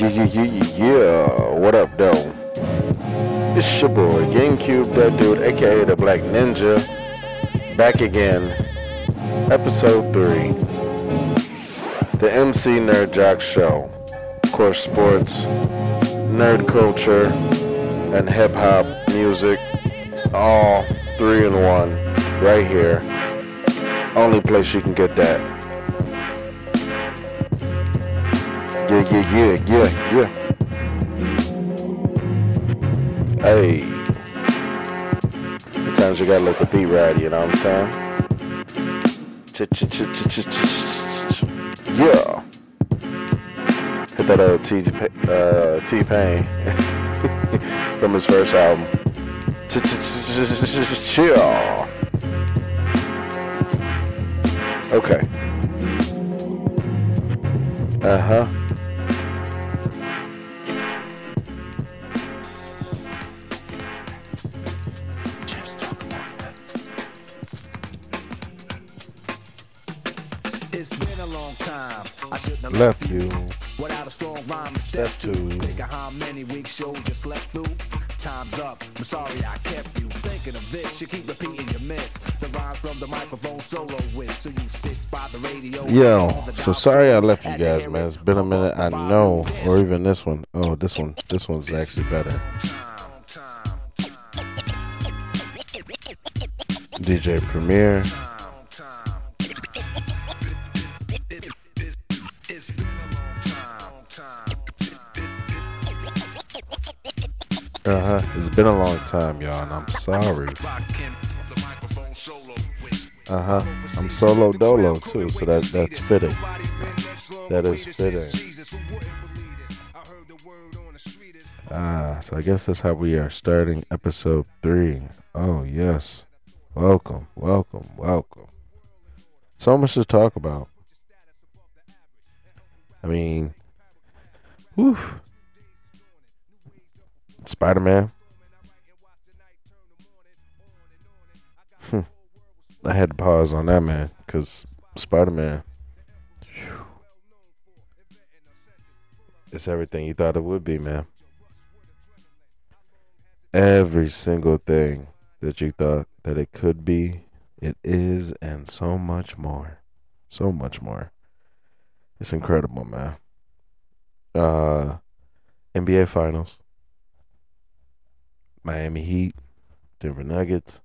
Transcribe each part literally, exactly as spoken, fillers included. Yeah, yeah, yeah, yeah, what up, though? It's your boy, GameCube, that dude, aka the Black Ninja, back again, episode three, the M C Nerd Jock Show, of course, sports, nerd culture, and hip-hop music, all three in one, right here, only place you can get that. Yeah, yeah, yeah, yeah, yeah. Hey. Sometimes you gotta let the beat ride, you know what I'm saying? Yeah. Hit that old T- uh, T-Pain from his first album. Chill. Okay. Uh-huh. Left you without a strong rhyme and step two. Think of how many weak shows you slept through. Time's up. I'm sorry I kept you thinking of this. You keep repeating your miss. The rhyme from the microphone solo with. So you sit by the radio. Yo, so sorry I left you guys, man. It's been a minute. I know, or even this one. Oh, this one. This one's actually better. D J Premier. Uh-huh. It's been a long time, y'all, and I'm sorry. Uh-huh. I'm solo dolo, too, so that, that's fitting. That is fitting. Ah, so I guess that's how we are starting episode three. Oh, yes. Welcome, welcome, welcome. So much to talk about. I mean, whew. Spider-Man. Hmm. I had to pause on that, man, because Spider-Man, whew, it's everything you thought it would be, man. Every single thing that you thought that it could be, it is, and so much more. So much more. It's incredible, man. Uh, N B A Finals. Miami Heat, Denver Nuggets,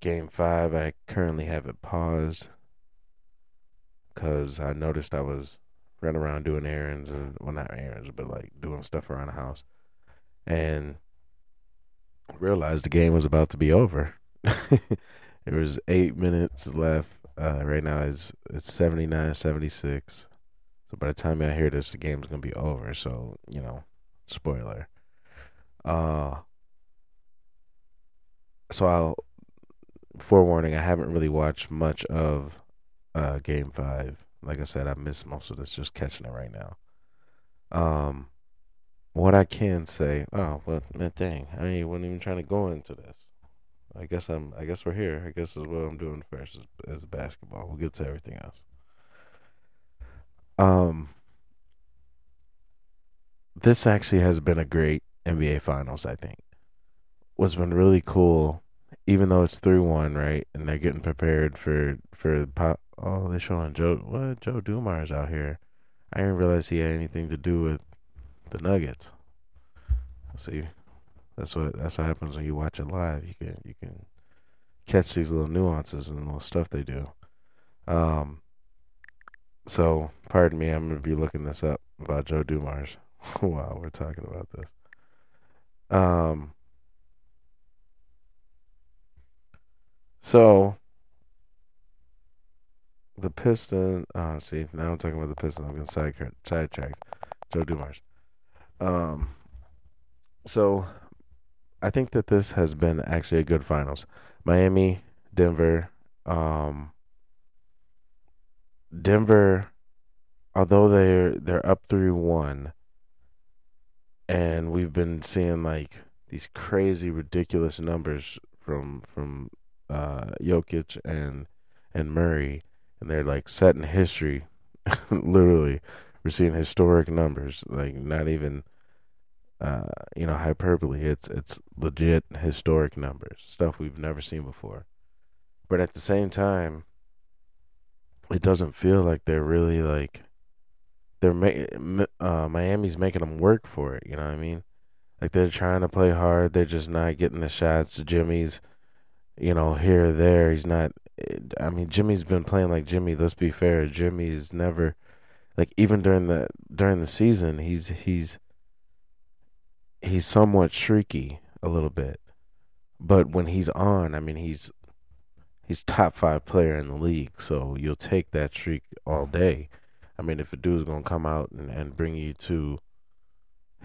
Game five, I currently have it paused because I noticed I was running around doing errands, and, well, not errands, but like doing stuff around the house, and realized the game was about to be over. There was eight minutes left. Uh, right now it's, it's seventy-nine seventy-six, so by the time I hear this, the game's going to be over, so, you know, spoiler. Uh, so I'll forewarning, I haven't really watched much of uh, Game five. Like I said, I missed most of this, just catching it right now. Um, what I can say, oh, well, that thing, I ain't wasn't even trying to go into this. I guess I'm, I guess we're here. I guess is what I'm doing first is, is basketball. We'll get to everything else. Um, this actually has been a great N B A Finals, I think. What's been really cool, even though it's three one, right, and they're getting prepared for for the pop. Oh, they're showing Joe what Joe Dumars out here. I didn't realize he had anything to do with the Nuggets. See, that's what that's what happens when you watch it live. You can you can catch these little nuances and the little stuff they do. Um. So, pardon me, I'm gonna be looking this up about Joe Dumars while we're talking about this. Um, so the Pistons, uh, see, now I'm talking about the Pistons, I'm going to sidetrack, sidetrack Joe Dumars. Um, so I think that this has been actually a good finals. Miami, Denver, um, Denver, although they're, they're up three one, and we've been seeing like these crazy, ridiculous numbers from from uh, Jokic and and Murray, and they're like setting history, literally We're seeing historic numbers, like not even, uh, you know, hyperbole. It's it's legit historic numbers, stuff we've never seen before. But at the same time, it doesn't feel like they're really like they're ma- uh, Miami's making them work for it. You know what I mean? Like they're trying to play hard. They're just not getting the shots. Jimmy's, you know, here or there. He's not. I mean, Jimmy's been playing like Jimmy. Let's be fair. Jimmy's never, like, even during the during the season, he's he's he's somewhat shrieky a little bit. But when he's on, I mean, he's he's top five player in the league. So you'll take that shriek all day. I mean, if a dude's gonna come out and, and bring you to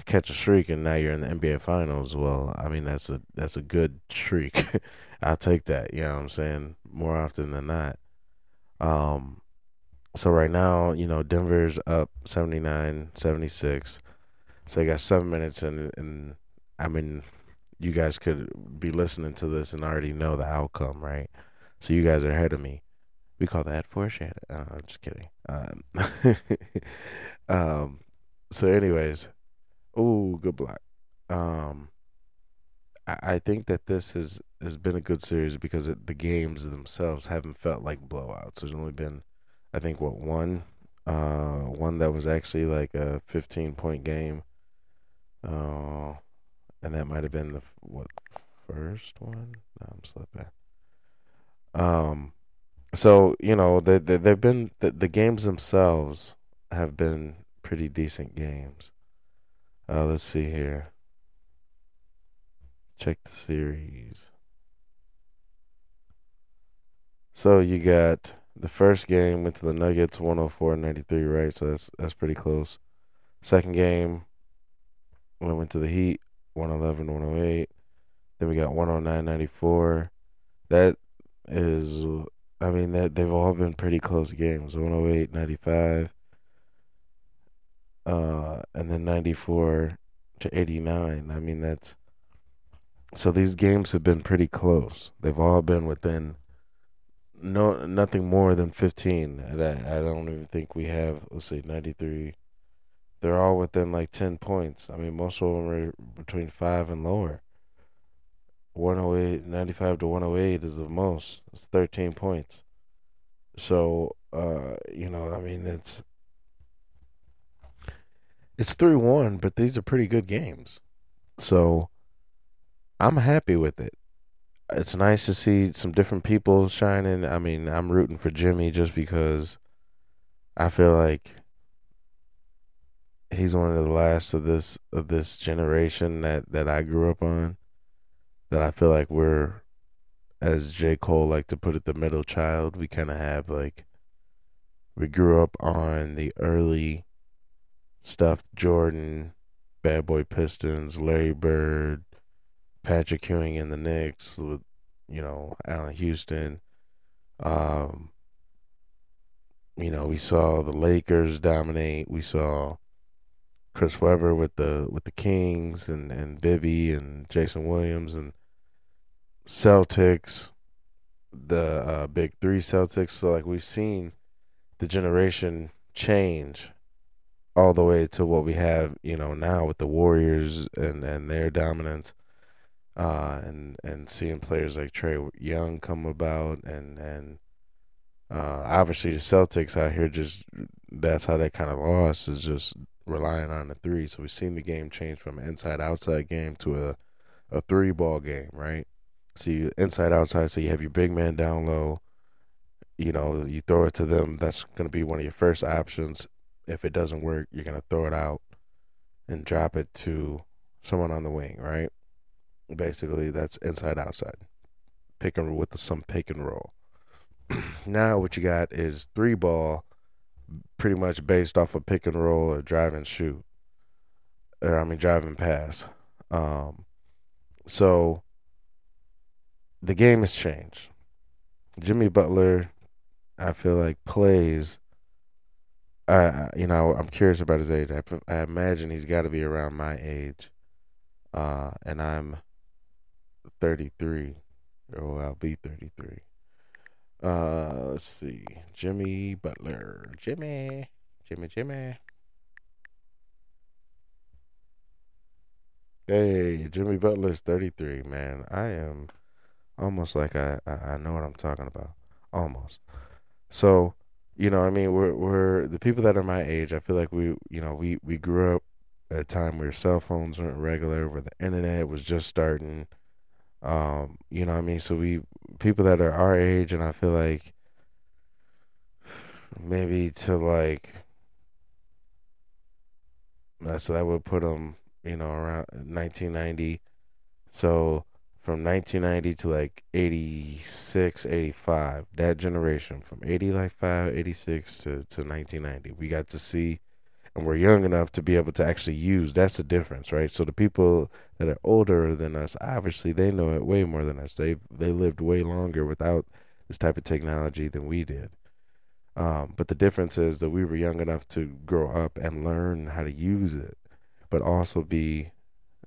catch a shriek, and now you're in the N B A Finals. Well, I mean, that's a that's a good shriek. I'll take that. You know what I'm saying? More often than not. Um, so right now, you know, Denver's up seventy-nine seventy-six. So they got seven minutes, and and I mean, you guys could be listening to this and already know the outcome, right? So you guys are ahead of me. We call that foreshadowing. Uh, I'm just kidding. Um, um. So, anyways. Oh, good block. Um, I, I think that this has, has been a good series because it, the games themselves haven't felt like blowouts. There's only been, I think, what, one? Uh, one that was actually like a fifteen-point game. Uh, and that might have been the what first one? No, I'm slipping. Um, so, you know, they, they, they've been the, the games themselves have been pretty decent games. Uh, let's see here. Check the series. So you got the first game went to the Nuggets, one oh four to ninety-three, right? So that's that's pretty close. Second game went to the Heat, one eleven to one oh eight. Then we got one oh nine to ninety-four. That is, I mean, that they've all been pretty close games. one oh eight to ninety-five. Uh, and then ninety-four to eighty-nine. I mean, that's... So these games have been pretty close. They've all been within no nothing more than fifteen. I, I don't even think we have, let's see, ninety-three. They're all within like ten points. I mean, most of them are between five and lower. one oh eight, ninety-five to one oh eight is the most. It's thirteen points. So, uh, you know, I mean, it's... It's three one, but these are pretty good games. So, I'm happy with it. It's nice to see some different people shining. I mean, I'm rooting for Jimmy just because I feel like he's one of the last of this of this generation that, that I grew up on. That I feel like we're, as J. Cole liked to put it, the middle child. We kind of have, like, we grew up on the early... stuff, Jordan, Bad Boy Pistons, Larry Bird, Patrick Ewing and the Knicks, with, you know, Allen Houston. Um, you know, we saw the Lakers dominate. We saw Chris Webber with the with the Kings and, and Bibby and Jason Williams and Celtics, the uh, Big Three Celtics. So, like, we've seen the generation change all the way to what we have, you know, now with the Warriors and, and their dominance, uh, and and seeing players like Trae Young come about, and and uh, obviously the Celtics out here, just that's how they kind of lost, is just relying on the three. So we've seen the game change from an inside outside game to a a three ball game, right? So you inside outside, so you have your big man down low, you know, you throw it to them. That's going to be one of your first options. If it doesn't work, you're going to throw it out and drop it to someone on the wing, right? Basically, that's inside-outside. Pick and roll with the, some pick and roll. Now what you got is three ball pretty much based off of pick and roll or drive and shoot. Or, I mean, drive and pass. Um, so the game has changed. Jimmy Butler, I feel like, plays... Uh, you know, I'm curious about his age. I, I imagine he's got to be around my age, uh, and I'm thirty-three, or I'll be thirty-three. Uh, let's see, Jimmy Butler, Jimmy, Jimmy, Jimmy. Hey, Jimmy Butler's thirty-three, man. I am almost like I, I, I know what I'm talking about. Almost. So, you know, I mean, we're, we're the people that are my age, I feel like we, you know, we, we grew up at a time where cell phones weren't regular, where the internet was just starting. Um, you know what I mean? So we, people that are our age, and I feel like maybe to like, so that would put them, you know, around nineteen ninety. So from nineteen ninety to like eighty-six, eighty-five, that generation from eighty, like five, eighty-six to, to nineteen ninety, we got to see, and we're young enough to be able to actually use. That's the difference, right? So the people that are older than us, obviously they know it way more than us. They they lived way longer without this type of technology than we did. Um, but the difference is that we were young enough to grow up and learn how to use it, but also be,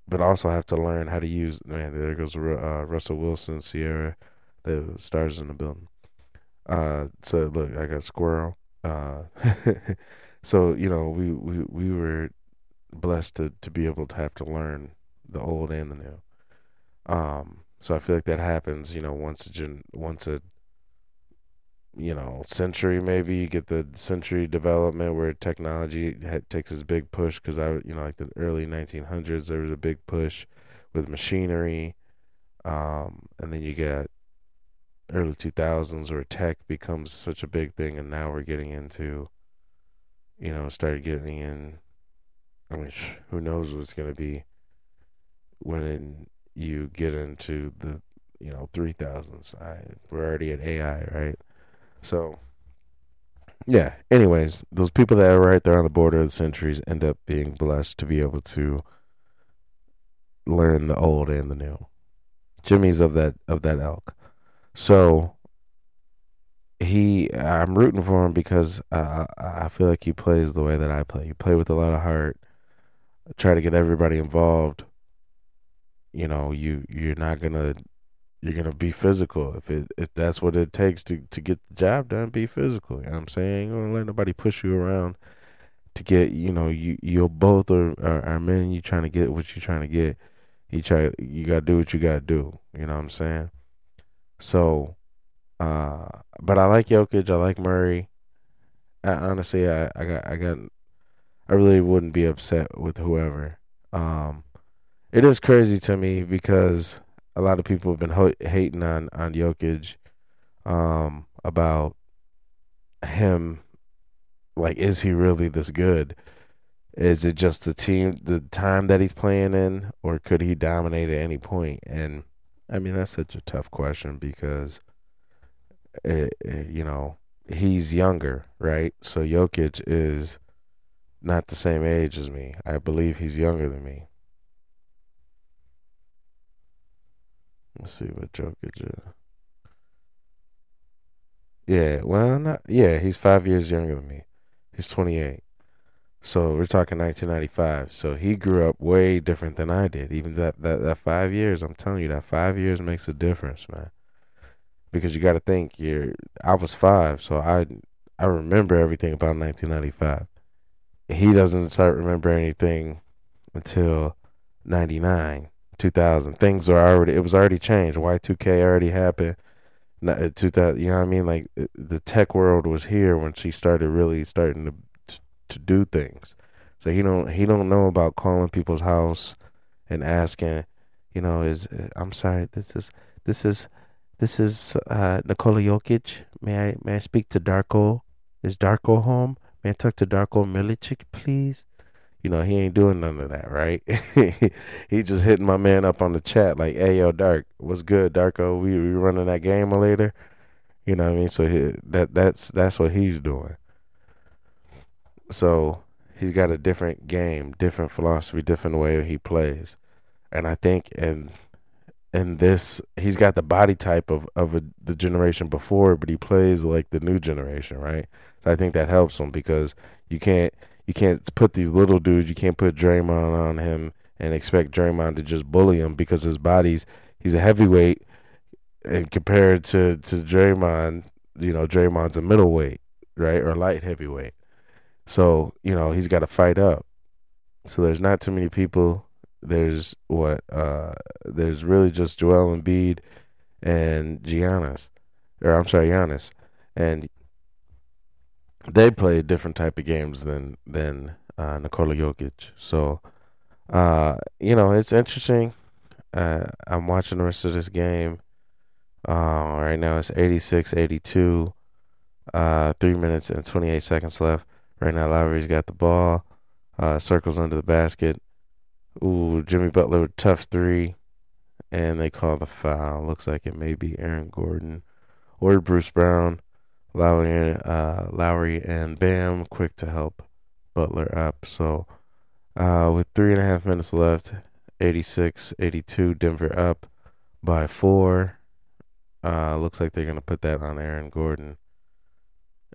but also have to learn how to use. Man, there goes uh, Russell Wilson, Sierra, the stars in the building. Uh, so look, I got squirrel. Uh, So, you know, we, we, we were blessed to, to be able to have to learn the old and the new. Um, so I feel like that happens, you know, once a gen, once a, you know, century, maybe you get the century development where technology ha- takes this big push. Cause I, you know, like the early nineteen hundreds, there was a big push with machinery. Um, and then you get early two thousands where tech becomes such a big thing. And now we're getting into, you know, started getting in, I mean, who knows what's going to be when you get into the, you know, three thousands. I, we're already at A I, right? So, yeah, anyways, those people that are right there on the border of the centuries end up being blessed to be able to learn the old and the new. Jimmy's of that, of that elk. So, He, I'm rooting for him because uh, I feel like he plays the way that I play. You play with a lot of heart, try to get everybody involved. You know, you you're not gonna you're gonna be physical if it if that's what it takes to, to get the job done. Be physical. You know what I'm saying? You don't let nobody push you around to get. You know, you you both are, are are men. You trying to get what you trying to get. You try. You gotta do what you gotta do. You know what I'm saying? So. Uh, but I like Jokic. I like Murray. I, honestly, I, I got, I got, I really wouldn't be upset with whoever. Um, it is crazy to me because a lot of people have been ho- hating on, on Jokic, um, about him. Like, is he really this good? Is it just the team, the time that he's playing in, or could he dominate at any point? And I mean, that's such a tough question because It, it, you know, he's younger, right? So Jokic is not the same age as me. I believe he's younger than me. Let's see what Jokic is. Yeah, well, not, yeah, he's five years younger than me. He's twenty-eight. So we're talking nineteen ninety-five. So he grew up way different than I did. Even that, that, that five years, I'm telling you, that five years makes a difference, man. Because you got to think, you're, I was five, so I I remember everything about nineteen ninety-five. He doesn't start remembering anything until ninety-nine, two thousand. Things are already, it was already changed. Y two K already happened. two thousand, you know what I mean? Like, the tech world was here when she started really starting to to, to do things. So he don't he don't know about calling people's house and asking, you know, is I'm sorry, this is this is. This is uh, Nikola Jokic. May I may I speak to Darko? Is Darko home? May I talk to Darko Milicic, please? You know, he ain't doing none of that, right? He just hitting my man up on the chat like, hey, yo, Dark, what's good, Darko? We, we running that game or later? You know what I mean? So he, that that's that's what he's doing. So he's got a different game, different philosophy, different way he plays. And I think... and. And this, he's got the body type of, of a, the generation before, but he plays like the new generation, right? So I think that helps him because you can't you can't put these little dudes, you can't put Draymond on him and expect Draymond to just bully him because his body's, he's a heavyweight, and compared to, to Draymond, you know, Draymond's a middleweight, right, or light heavyweight. So, you know, he's got to fight up. So there's not too many people there's what uh, there's really just Joel Embiid and Giannis, or I'm sorry, Giannis, and they play different type of games than than uh, Nikola Jokic. So uh, you know, it's interesting. Uh, I'm watching the rest of this game. Uh, right now it's eighty-six eighty-two. Uh, three minutes and twenty-eight seconds left. Right now, Lowry's got the ball. Uh, circles under the basket. Ooh, Jimmy Butler with a tough three. And they call the foul. Looks like it may be Aaron Gordon or Bruce Brown. Lowry, uh, Lowry and Bam quick to help Butler up. So, uh, with three and a half minutes left, eighty-six eighty-two, Denver up by four. Uh, looks like they're going to put that on Aaron Gordon.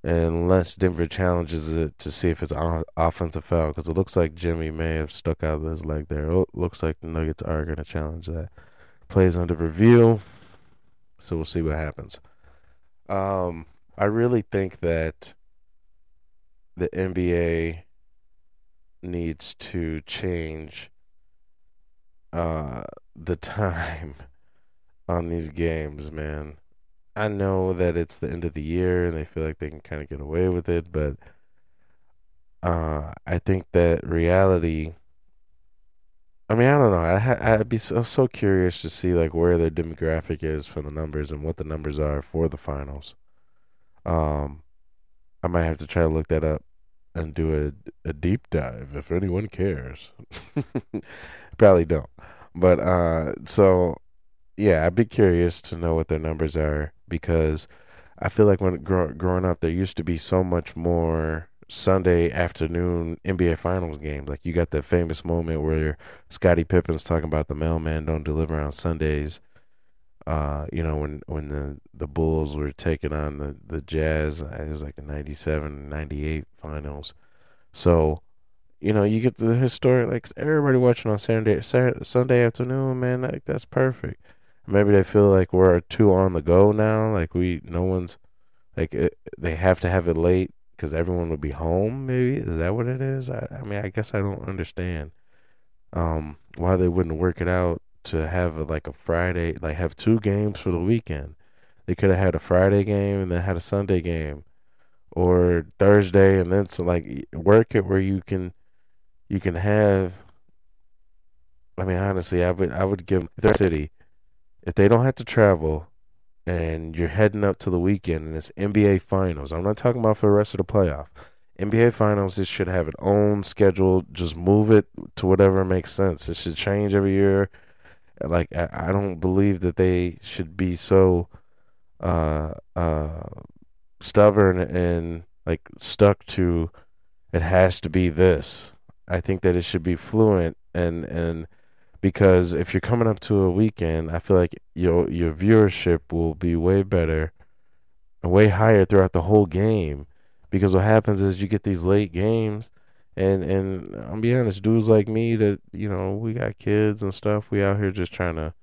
Unless Denver challenges it to see if it's an offensive foul, because it looks like Jimmy may have stuck out his leg there. Oh, looks like the Nuggets are going to challenge that. Plays under review, so we'll see what happens. Um, I really think that the N B A needs to change uh, the time on these games, man. I know that it's the end of the year and they feel like they can kind of get away with it, but uh, I think that reality, I mean, I don't know. I ha- I'd be so, so curious to see like where their demographic is for the numbers and what the numbers are for the finals. Um, I might have to try to look that up and do a, a deep dive if anyone cares. Probably don't. But uh, so... yeah, I'd be curious to know what their numbers are, because I feel like when gro- growing up, there used to be so much more Sunday afternoon N B A Finals games. Like, you got that famous moment where Scottie Pippen's talking about the mailman don't deliver on Sundays. Uh, you know, when, when the, the Bulls were taking on the, the Jazz, it was like the ninety-seven ninety-eight Finals. So... you know, you get the historic, like, everybody watching on Saturday, Saturday, Sunday afternoon, man, like, that's perfect. Maybe they feel like we're too on the go now, like, we, no one's, like, it, they have to have it late because everyone will be home, maybe? Is that what it is? I, I mean, I guess I don't understand um, why they wouldn't work it out to have, a, like, a Friday, like, have two games for the weekend. They could have had a Friday game and then had a Sunday game, or Thursday, and then, so, like, work it where you can, You can have, I mean, honestly, I would I would give their city, if they don't have to travel and you're heading up to the weekend and it's N B A Finals. I'm not talking about for the rest of the playoff. N B A Finals, it should have its own schedule. Just move it to whatever makes sense. It should change every year. Like, I, I don't believe that they should be so uh, uh, stubborn and, like, stuck to it has to be this. I think that it should be fluent, and, and because if you're coming up to a weekend, I feel like your your viewership will be way better and way higher throughout the whole game, because what happens is you get these late games, and, and I'll be honest, dudes like me that, you know, we got kids and stuff, we out here just trying to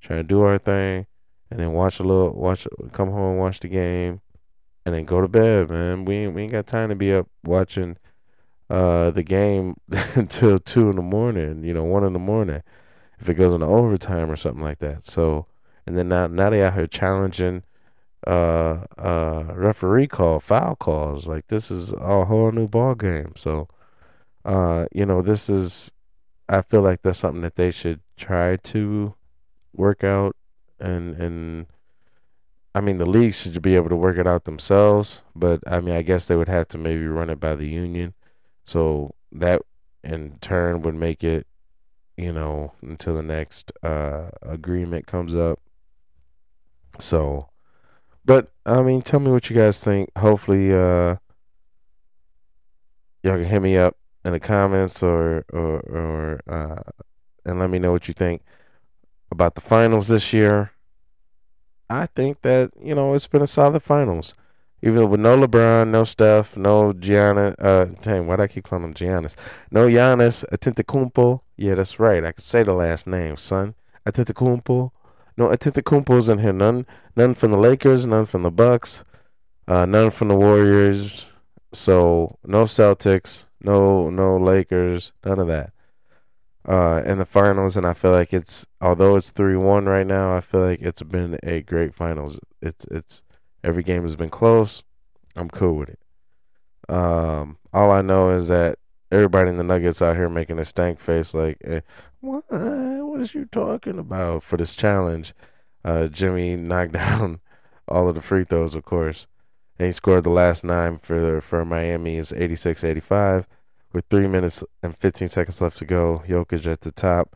trying to do our thing, and then watch a little watch come home, watch the game, and then go to bed, man. We ain't, we ain't got time to be up watching Uh, the game until two in the morning, you know, one in the morning, if it goes into overtime or something like that. So, and then now, now they out here challenging uh, uh, referee call, foul calls. Like, this is a whole new ball game. So, uh, you know, this is, I feel like that's something that they should try to work out, and and. I mean, the league should be able to work it out themselves, but I mean, I guess they would have to maybe run it by the union. So that, in turn, would make it, you know, until the next uh, agreement comes up. So, but, I mean, tell me what you guys think. Hopefully, uh, y'all can hit me up in the comments, or, or, or uh, and let me know what you think about the finals this year. I think that, you know, it's been a solid finals. Even with no LeBron, no Steph, no Giannis. Uh, dang, why do I keep calling him Giannis? No Giannis Antetokounmpo. Yeah, that's right. I could say the last name, son. Antetokounmpo. No Antetokounmpo's in here. None, none from the Lakers. None from the Bucks. Uh, none from the Warriors. So no Celtics. No, no Lakers. None of that. uh, in the finals, and I feel like it's, although it's three one right now, I feel like it's been a great finals. It's it's every game has been close. I'm cool with it. Um, all I know is that everybody in the Nuggets out here making a stank face like, eh, what? What is you talking about for this challenge? Uh, Jimmy knocked down all of the free throws, of course. And he scored the last nine for for Miami. It's eighty-six eighty-five with three minutes and fifteen seconds left to go. Jokic at the top.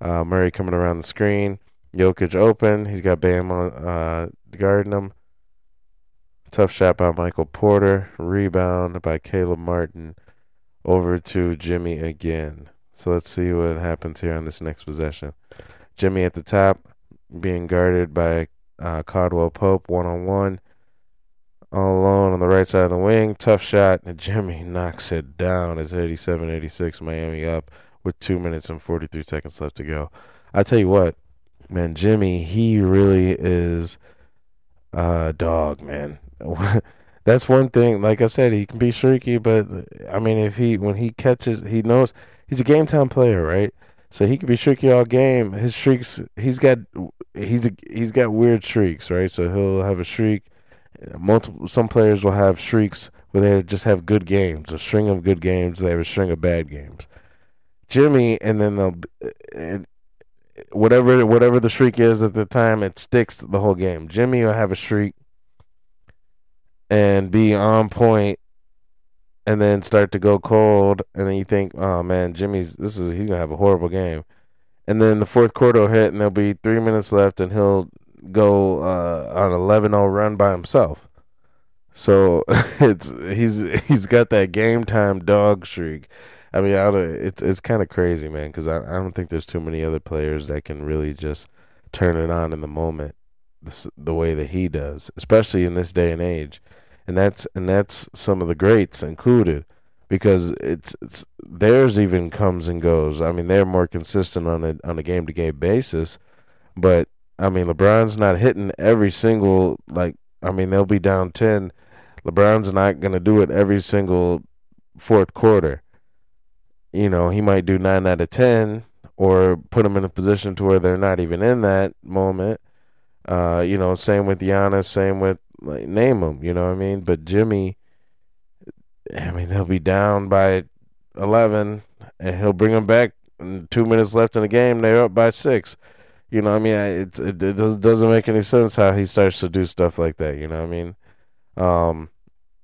Uh, Murray coming around the screen. Jokic open. He's got Bam on, uh, guarding him. Tough shot by Michael Porter. Rebound by Caleb Martin. Over to Jimmy again. So let's see what happens here on this next possession. Jimmy at the top, being guarded by uh, Caldwell-Pope, one-on-one. All alone on the right side of the wing. Tough shot, and Jimmy knocks it down. It's eighty-seven eighty-six, Miami up with two minutes and forty-three seconds left to go. I tell you what, man, Jimmy, he really is a dog, man. That's one thing. Like I said, he can be streaky, but I mean, if he when he catches, he knows he's a game time player, right? So he can be streaky all game. His streaks, he's got he's a, he's got weird streaks, right? So he'll have a streak. Multiple some players will have streaks where they just have good games, a string of good games. They have a string of bad games. Jimmy, and then they'll and whatever whatever the streak is at the time, it sticks the whole game. Jimmy will have a streak and be on point, and then start to go cold, and then you think, oh man, Jimmy's this is he's gonna have a horrible game, and then the fourth quarter will hit, and there'll be three minutes left, and he'll go uh, on an eleven oh run by himself. So it's he's he's got that game time dog streak. I mean, I don't, it's it's kind of crazy, man, because I, I don't think there's too many other players that can really just turn it on in the moment the, the way that he does, especially in this day and age. And that's and that's some of the greats included, because it's, it's theirs even comes and goes. I mean, they're more consistent on a on a game to game basis, but I mean, LeBron's not hitting every single like. I mean, they'll be down ten. LeBron's not gonna do it every single fourth quarter. You know, he might do nine out of ten, or put them in a position to where they're not even in that moment. Uh, you know, same with Giannis, same with. Like, name them, you know what I mean? But Jimmy, I mean, they'll be down by eleven, and he'll bring them back. Two minutes left in the game, they're up by six. You know what I mean? It, it, it doesn't make any sense how he starts to do stuff like that, you know what I mean? Um,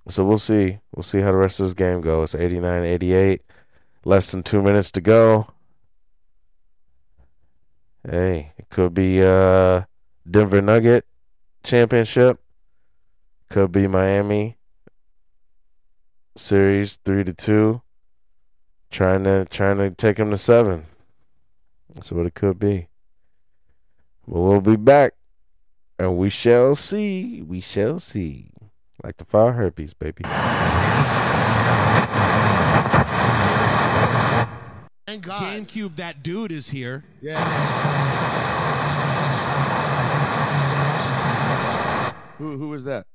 so we'll see. We'll see how the rest of this game goes. eighty-nine eighty-eight, less than two minutes to go. Hey, it could be uh, Denver Nugget championship. Could be Miami series three to two, trying to trying to take them to seven. That's what it could be. But we'll be back, and we shall see. We shall see. Like the fire herpes, baby. Thank God. GameCube, that dude is here. Yeah. Who who is that?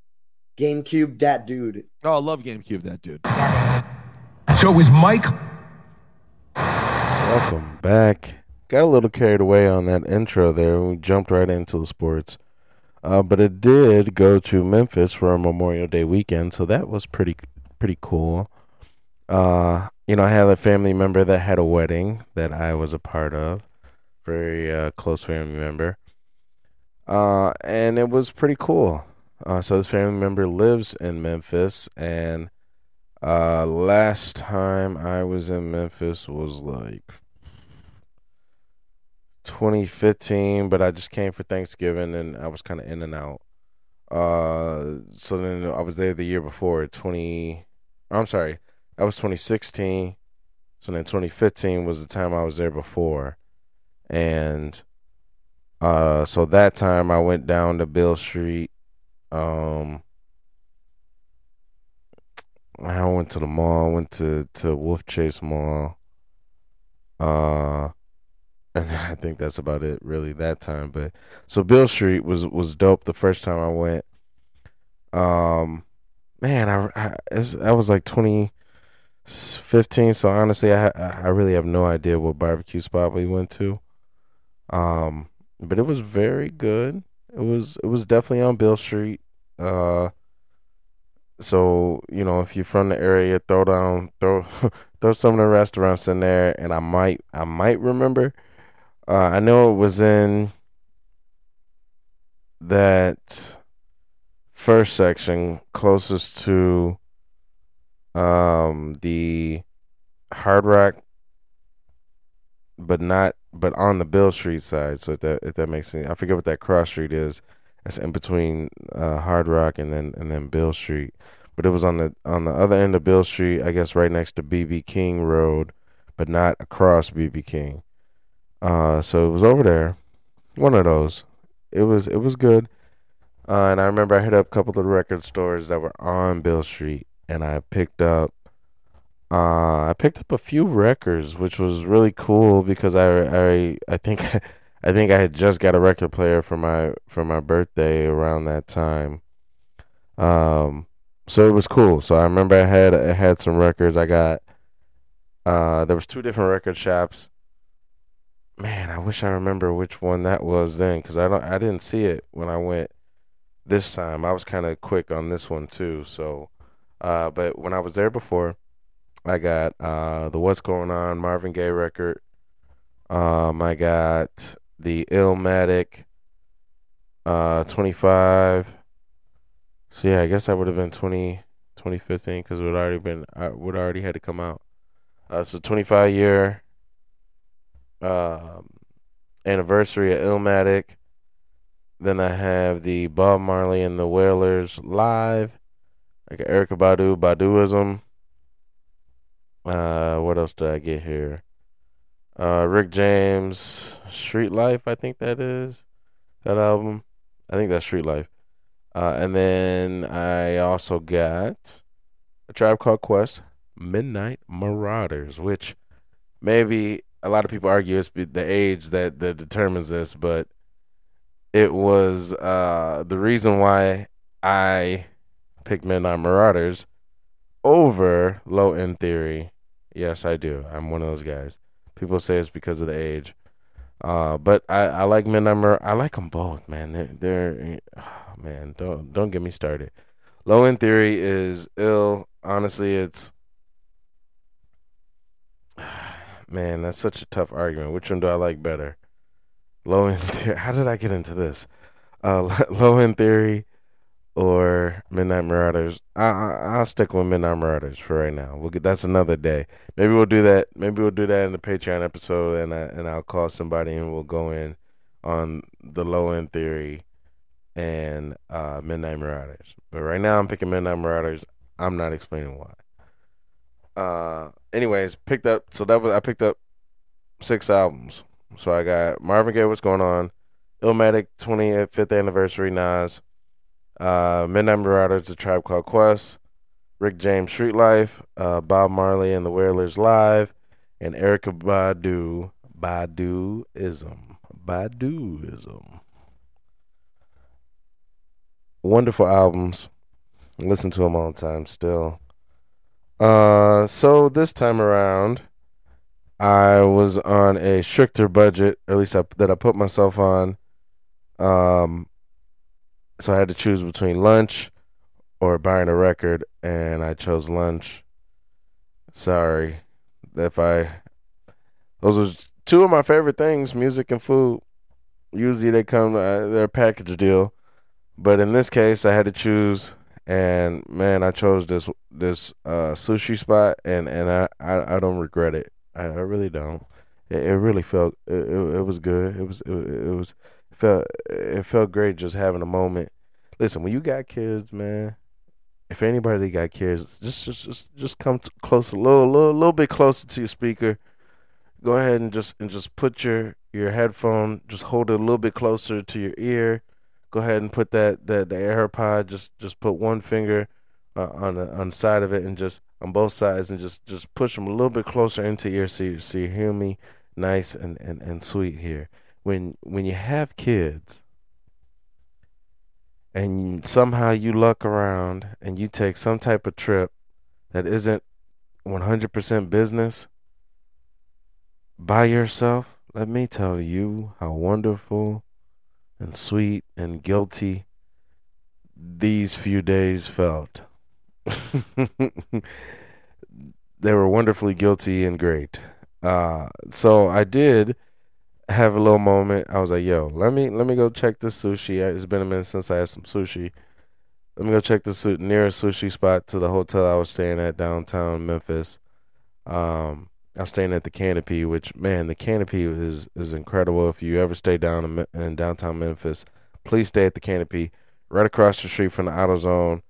GameCube, that dude. Oh, I love GameCube, that dude. So it was Mike. Welcome back. Got a little carried away on that intro there. We jumped right into the sports. Uh, but it did go to Memphis for a Memorial Day weekend, so that was pretty pretty cool. Uh, you know, I had a family member that had a wedding that I was a part of. Very uh, close family member. Uh, and it was pretty cool. Uh, so this family member lives in Memphis, and uh, last time I was in Memphis was like twenty fifteen, but I just came for Thanksgiving, and I was kind of in and out. Uh, so then I was there the year before, twenty, I'm sorry, I was twenty sixteen, so then twenty fifteen was the time I was there before, and uh, so that time I went down to Beale Street. Um, I went to the mall, went to, to Wolf Chase Mall, uh, and I think that's about it really that time. But so Beale Street was, was dope the first time I went. Um, man, I, I, I was like twenty, fifteen, so honestly, I I really have no idea what barbecue spot we went to. Um, but it was very good. It was it was definitely on Beale Street. Uh, so you know, if you're from the area, throw down throw throw some of the restaurants in there, and I might I might remember. Uh, I know it was in that first section closest to um the Hard Rock, but not but on the Beale Street side. So if that if that makes sense, I forget what that cross street is. It's in between uh, Hard Rock and then and then Beale Street, but it was on the on the other end of Beale Street, I guess, right next to B B King Road, but not across B B King. Uh, so it was over there, one of those. It was it was good, uh, and I remember I hit up a couple of the record stores that were on Beale Street, and I picked up uh, I picked up a few records, which was really cool because I I I think. I think I had just got a record player for my for my birthday around that time, um, so it was cool. So I remember I had I had some records. I got uh, there was two different record shops. Man, I wish I remember which one that was then, because I don't I didn't see it when I went this time. I was kind of quick on this one too. So, uh, but when I was there before, I got uh, the What's Going On Marvin Gaye record. Um, I got the Illmatic uh, twenty-five. So, yeah, I guess I would have been twenty, twenty fifteen because it would already been I would already had to come out. Uh, so, twenty-five-year um, anniversary of Illmatic. Then I have the Bob Marley and the Wailers live. I got Erykah Badu, Baduism. Uh, what else did I get here? Uh, Rick James, Street Life, I think that is, that album. I think that's Street Life. Uh, and then I also got A Tribe Called Quest, Midnight Marauders, which maybe a lot of people argue it's the age that, that determines this, but it was uh, the reason why I picked Midnight Marauders over Low End Theory. Yes, I do. I'm one of those guys. People say it's because of the age, uh, but I, I like Midnight Marauders. I like them both, man. They're they're oh, man. Don't don't get me started. Low End Theory is ill. Honestly, it's man. That's such a tough argument. Which one do I like better? Low End Theory. How did I get into this? Uh, Low End Theory or Midnight Marauders. I, I, I'll stick with Midnight Marauders for right now. We'll get that's another day. Maybe we'll do that. Maybe we'll do that in the Patreon episode, and I, and I'll call somebody and we'll go in on the Low End Theory and uh, Midnight Marauders. But right now, I'm picking Midnight Marauders. I'm not explaining why. Uh, anyways, picked up. So that was I picked up six albums. So I got Marvin Gaye, What's Going On, Illmatic, twenty-fifth Anniversary, Nas. Uh, Midnight Marauders, A Tribe Called Quest, Rick James, Street Life, uh, Bob Marley and the Wailers live, and Erykah Badu, Baduism, Baduism. Wonderful albums. I listen to them all the time still. Uh, so this time around, I was on a stricter budget, at least I, that I put myself on. Um. So I had to choose between lunch or buying a record, and I chose lunch. Sorry. If I, those are two of my favorite things, music and food. Usually they come, uh, they're a package deal. But in this case, I had to choose, and, man, I chose this this uh, sushi spot, and, and I, I, I don't regret it. I, I really don't. It, it really felt, it, it, it was good. It was, it, it was. Felt, it felt great just having a moment. Listen, when you got kids, man, if anybody got kids, just just just, just come to close a little, little little bit closer to your speaker. Go ahead and just and just put your, your headphone, just hold it a little bit closer to your ear. Go ahead and put that that the AirPod, just just put one finger uh, on the on the side of it and just on both sides and just, just push them a little bit closer into your ear so you, so you hear me nice and, and, and sweet here. When when you have kids and somehow you luck around and you take some type of trip that isn't one hundred percent business by yourself, let me tell you how wonderful and sweet and guilty these few days felt. They were wonderfully guilty and great. Uh, so I did have a little moment. I was like, yo, let me let me go check this sushi. It's been a minute since I had some sushi. Let me go check the nearest sushi spot to the hotel I was staying at downtown Memphis. Um, I was staying at the Canopy, which, man, the Canopy is, is incredible. If you ever stay down in, in downtown Memphis, please stay at the Canopy. Right across the street from the AutoZone,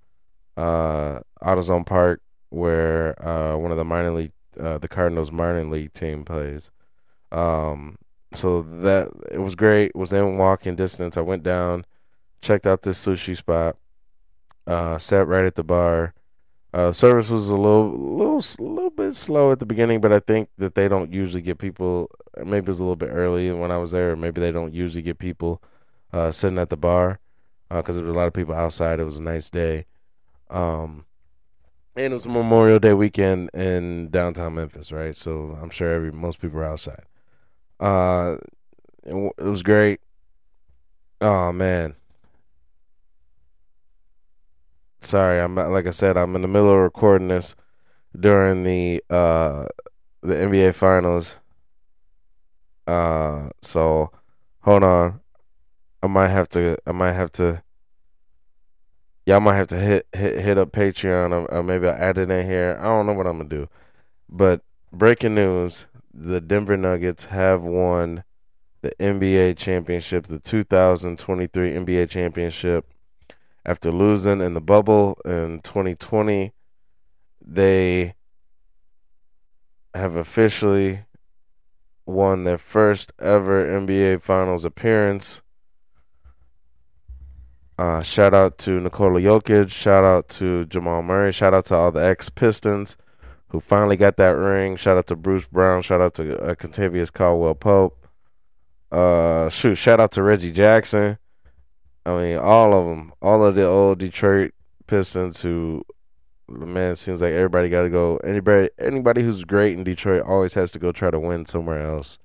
uh, AutoZone Park, where uh, one of the minor league, uh, the Cardinals minor league team plays. Um, so that it was great. It was in walking distance. I went down, checked out this sushi spot. Uh, sat right at the bar. Uh, service was a little, little, little bit slow at the beginning, but I think that they don't usually get people. Maybe it was a little bit early when I was there. Or maybe they don't usually get people uh, sitting at the bar because uh, there was a lot of people outside. It was a nice day, um, and it was Memorial Day weekend in downtown Memphis, right? So I'm sure every most people were outside. Uh, it, w- it was great. Oh man. Sorry, I'm like I said, I'm in the middle of recording this during the uh, the N B A Finals. Uh, so hold on, I might have to, I might have to, y'all might have to hit hit hit up Patreon, or, or maybe I'll add it in here. I don't know what I'm gonna do, but breaking news: the Denver Nuggets have won the N B A championship, the two thousand twenty-three N B A championship. After losing in the bubble in twenty twenty, they have officially won their first ever N B A Finals appearance. Uh, shout out to Nikola Jokic. Shout out to Jamal Murray. Shout out to all the ex-Pistons who finally got that ring. Shout out to Bruce Brown. Shout out to uh, Contavious Caldwell-Pope. Uh, shoot, shout out to Reggie Jackson. I mean, all of them, all of the old Detroit Pistons who, man, it seems like everybody got to go. Anybody anybody who's great in Detroit always has to go try to win somewhere else.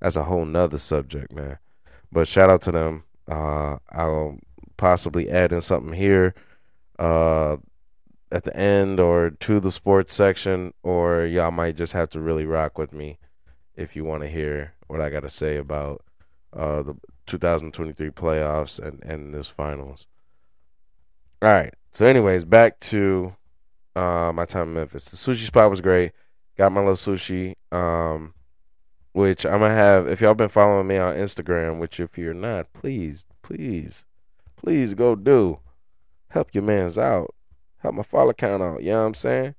That's a whole nother subject, man. But shout out to them. Uh, I'll possibly add in something here uh, at the end or to the sports section, or y'all might just have to really rock with me if you want to hear what I got to say about uh, the two thousand twenty-three playoffs and, and this finals. All right. So anyways, back to uh, my time in Memphis. The sushi spot was great. Got my little sushi, um, which I'm going to have. If y'all been following me on Instagram, which if you're not, please, please, please go do. Help your mans out. Help my follow count out. You know what I'm saying?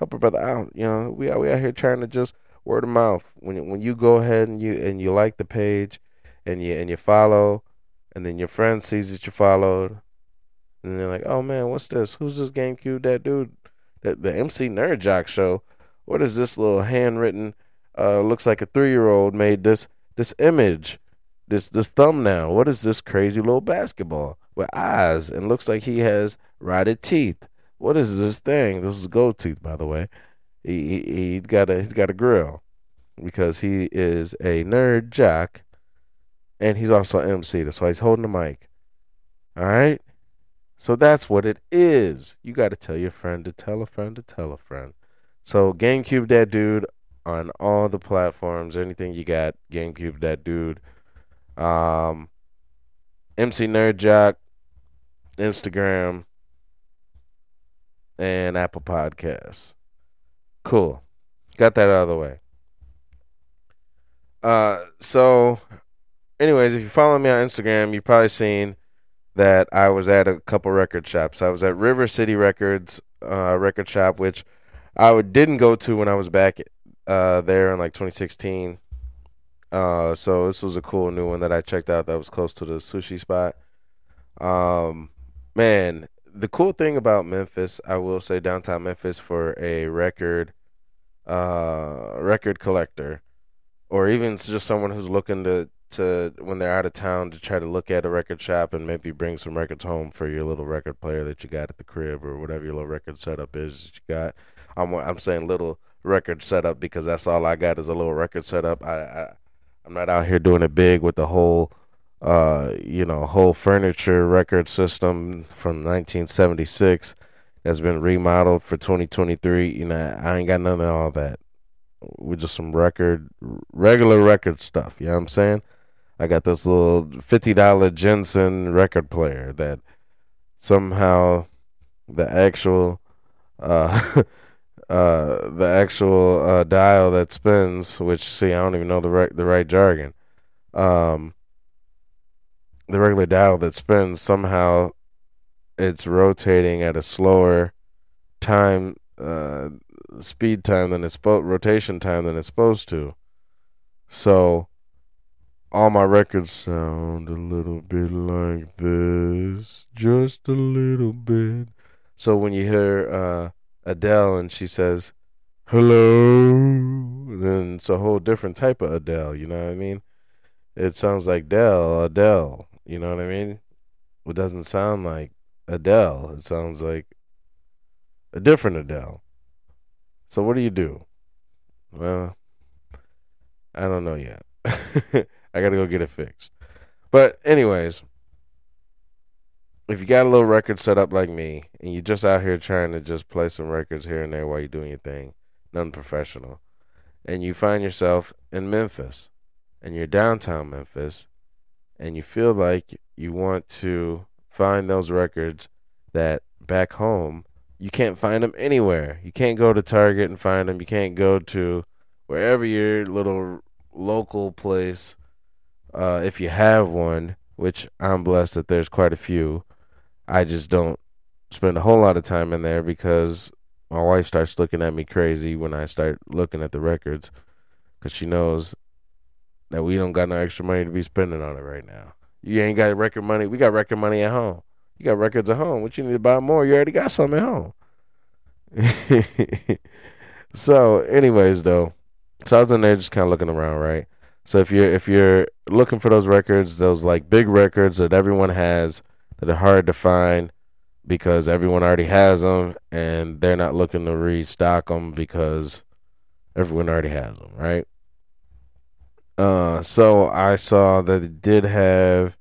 Help a brother out. You know, we out, we out here trying to just word of mouth. When, when you go ahead and you and you like the page, And you, and you follow, and then your friend sees that you followed, and they're like, oh, man, what's this? Who's this GameCube, that dude, that the M C Nerd Jock show? What is this little handwritten, uh, looks like a three-year-old made this this image, this, this thumbnail. What is this crazy little basketball with eyes and looks like he has rotted teeth? What is this thing? This is gold teeth, by the way. He, he, he got a, he's got a grill because he is a nerd jock. And he's also an M C. That's why he's holding the mic. All right? So that's what it is. You got to tell your friend to tell a friend to tell a friend. So GameCube That Dude on all the platforms. Anything you got, GameCube That Dude. Um, M C Nerd Jock, Instagram, and Apple Podcasts. Cool. Got that out of the way. Uh, so... Anyways, if you follow me on Instagram, you've probably seen that I was at a couple record shops. I was at River City Records, uh, record shop, which I would, didn't go to when I was back uh, there in like twenty sixteen. Uh, so this was a cool new one that I checked out that was close to the sushi spot. Um, man, the cool thing about Memphis, I will say downtown Memphis for a record, uh, record collector, or even just someone who's looking to, to when they're out of town to try to look at a record shop and maybe bring some records home for your little record player that you got at the crib or whatever your little record setup is that you got. I'm I'm saying little record setup, because that's all I got is a little record setup. I, I I'm not out here doing it big with the whole uh you know whole furniture record system from nineteen seventy-six that's been remodeled for twenty twenty-three. You know, I ain't got none of all that. We're just some record, regular record stuff. You know what I'm saying? I got this little fifty dollar Jensen record player that somehow the actual uh uh the actual uh dial that spins, which, see, I don't even know the right the right jargon. Um the regular dial that spins, somehow it's rotating at a slower time uh speed time than it's supposed rotation time than it's supposed to. So all my records sound a little bit like this, just a little bit. So when you hear uh Adele and she says hello, then it's a whole different type of Adele. You know what I mean? It sounds like Dell Adele. You know what I mean? It doesn't sound like Adele. It sounds like a different Adele. So what do you do? Well, I don't know yet. I gotta go get it fixed. But anyways, if you got a little record set up like me, and you're just out here trying to just play some records here and there while you're doing your thing, nothing professional, and you find yourself in Memphis, and you're downtown Memphis, and you feel like you want to find those records that back home you can't find them anywhere. You can't go to Target and find them. You can't go to wherever your little local place, uh, if you have one, which I'm blessed that there's quite a few. I just don't spend a whole lot of time in there because my wife starts looking at me crazy when I start looking at the records, because she knows that we don't got no extra money to be spending on it right now. You ain't got record money. We got record money at home. You got records at home. What you need to buy more? You already got some at home. So, anyways, though, so I was in there just kind of looking around, right? So if you're if you're looking for those records, those like big records that everyone has that are hard to find because everyone already has them and they're not looking to restock them because everyone already has them, right? Uh, so I saw that it did have.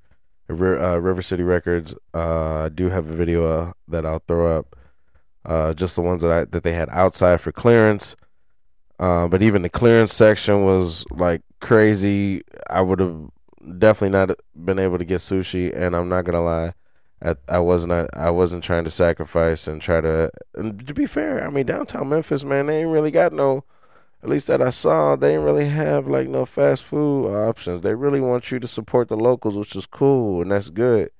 Uh, River City Records. Uh, I do have a video uh, that I'll throw up. Uh, just the ones that I that they had outside for clearance. Uh, but even the clearance section was like crazy. I would have definitely not been able to get sushi, and I'm not gonna lie, I, I wasn't. I wasn't trying to sacrifice and try to. And to be fair, I mean downtown Memphis, man, they ain't really got no. At least that I saw, they didn't really have, like, no fast food options. They really want you to support the locals, which is cool, and that's good.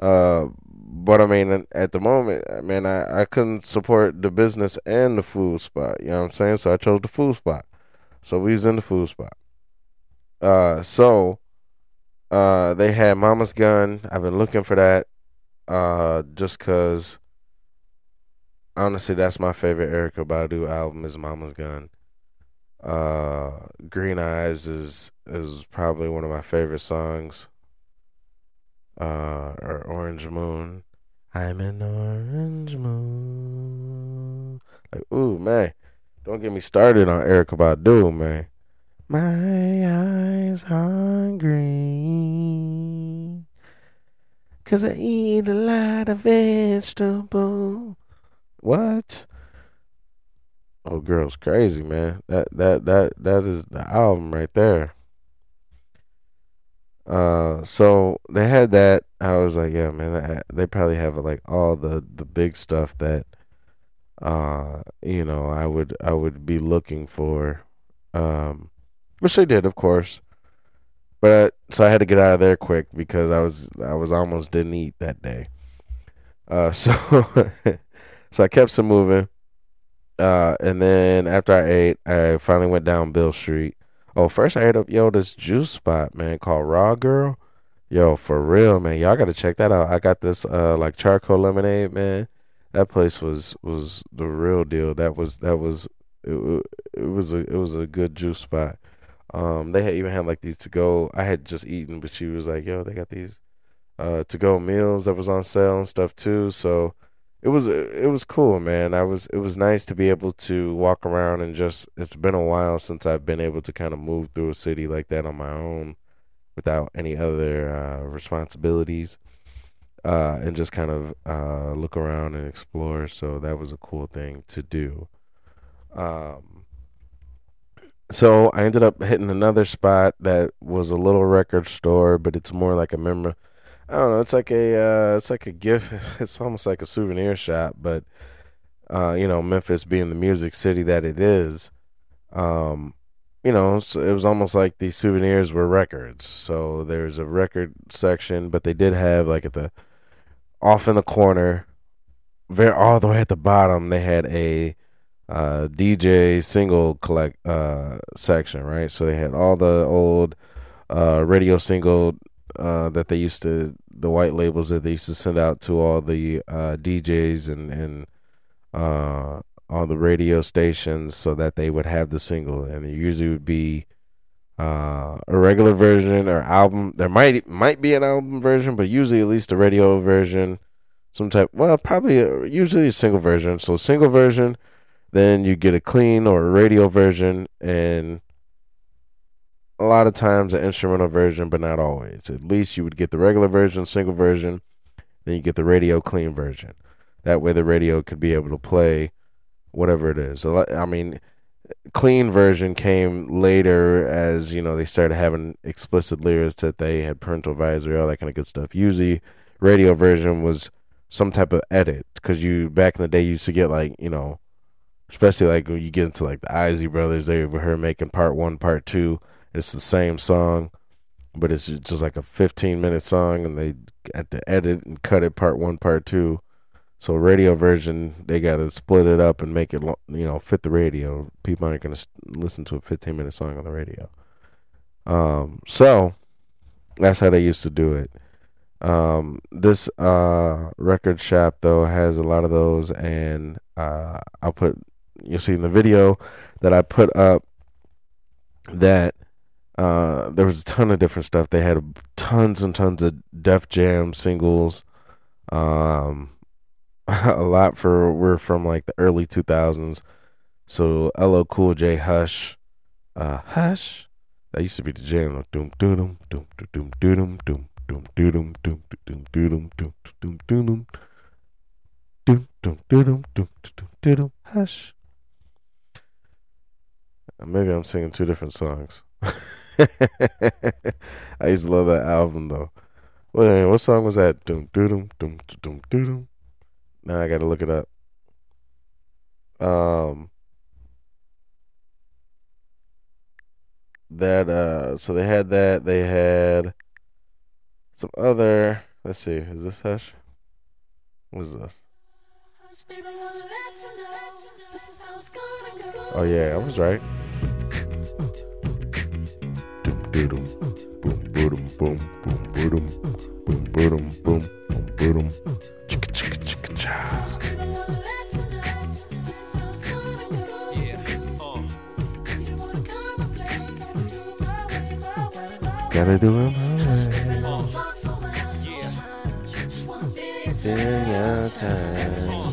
Uh, but, I mean, at the moment, I mean, I, I couldn't support the business and the food spot. You know what I'm saying? So I chose the food spot. So we was in the food spot. Uh, so uh, they had Mama's Gun. I've been looking for that uh, just because, honestly, that's my favorite Erykah Badu album is Mama's Gun. Uh, Green Eyes is is probably one of my favorite songs. Uh, or Orange Moon. I'm an orange moon. Like, ooh, man. Don't get me started on Erykah Badu, man. My eyes are green, 'cause I eat a lot of vegetables. What? Oh, girl's crazy, man. That that that that is the album right there. Uh, so they had that. I was like, yeah, man. They probably have like all the, the big stuff that, uh, you know, I would I would be looking for, um, which they did, of course. But so I had to get out of there quick because I was I was almost didn't eat that day. Uh, so so I kept some moving. Uh, and then after I ate, I finally went down Beale Street. Oh, first I ate up, yo, this juice spot, man, called Raw Girl. Yo, for real, man. Y'all got to check that out. I got this, uh, like, charcoal lemonade, man. That place was, was the real deal. That was, that was, it, it was a, it was a good juice spot. Um, they had even had, like, these to-go. I had just eaten, but she was like, yo, they got these, uh, to-go meals that was on sale and stuff, too. So it was it was cool, man. I was it was nice to be able to walk around and just. It's been a while since I've been able to kind of move through a city like that on my own, without any other uh, responsibilities, uh, and just kind of uh, look around and explore. So that was a cool thing to do. Um. So I ended up hitting another spot that was a little record store, but it's more like a member. I don't know. It's like a uh, it's like a gift. It's almost like a souvenir shop, but uh, you know, Memphis being the music city that it is, um, you know, so it was almost like the souvenirs were records. So there's a record section, but they did have like at the off in the corner, very all the way at the bottom, they had a Uh, D J single collect uh, section, right? So they had all the old uh, radio single uh, that they used to, the white labels that they used to send out to all the uh, D Js and and uh, all the radio stations, so that they would have the single, and it usually would be uh, a regular version or album. There might might be an album version, but usually at least a radio version, some type. Well, probably a, usually a single version. So a single version. Then you get a clean or a radio version, and a lot of times an instrumental version, but not always. At least you would get the regular version, single version, then you get the radio clean version. That way the radio could be able to play whatever it is. I mean, clean version came later as, you know, they started having explicit lyrics that they had parental advisory, all that kind of good stuff. Usually radio version was some type of edit, because you back in the day you used to get like, you know, especially like when you get into like the Isley Brothers, they were her making part one, part two. It's the same song, but it's just like a fifteen minute song, and they had to edit and cut it part one, part two. So radio version, they got to split it up and make it, you know, fit the radio. People aren't going to listen to a fifteen minute song on the radio. Um, so that's how they used to do it. Um, this uh, record shop, though, has a lot of those, and uh, I'll put... You'll see in the video that I put up that uh, there was a ton of different stuff. They had tons and tons of Def Jam singles. Um, a lot for were from like the early two thousands. So L L Cool J, Hush, uh, Hush. That used to be the jam. Doom doom doom doom doom doom doom doom doom doom doom doom doom doom doom doom doom doom Hush. Maybe I'm singing two different songs. I used to love that album, though. Wait, what song was that? Doom, doom, doom, doom, doom. Now I got to look it up. Um, that uh, so they had that. They had some other. Let's see. Is this Hush? What is this? Oh yeah, I was right. Gotta do it. Yeah. Time.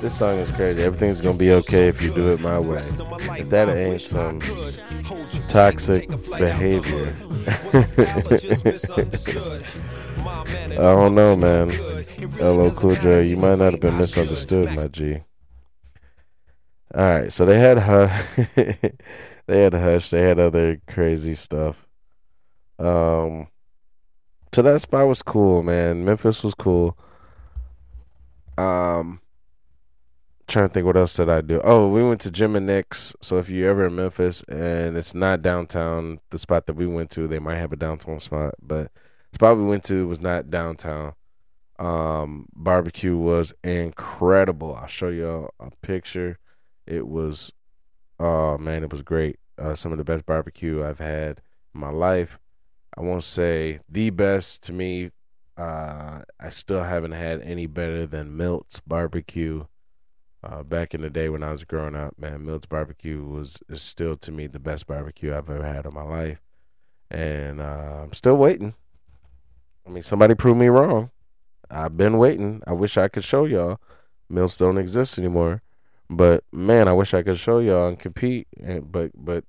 This song is crazy. Everything's gonna be okay if you do it my way. If that ain't some toxic behavior. I don't know, man. L L Cool J, you might not have been misunderstood, my G. Alright, so they had Hush. They had Hush. They had other crazy stuff. Um, so that spot was cool, man. Memphis was cool. Um... Trying to think what else did I do. Oh, we went to Jim and Nick's. So if you're ever in Memphis and it's not downtown, the spot that we went to, they might have a downtown spot, but the spot we went to was not downtown. Um, barbecue was incredible. I'll show you a picture. It was, oh man, it was great. Uh, some of the best barbecue I've had in my life. I won't say the best to me. Uh, I still haven't had any better than Milt's Barbecue. Uh, back in the day when I was growing up, man, Milt's Barbecue was is still to me the best barbecue I've ever had in my life, and uh, I'm still waiting. I mean, somebody proved me wrong. I've been waiting. I wish I could show y'all. Mills don't exist anymore. But, man, I wish I could show y'all and compete. And, but, but,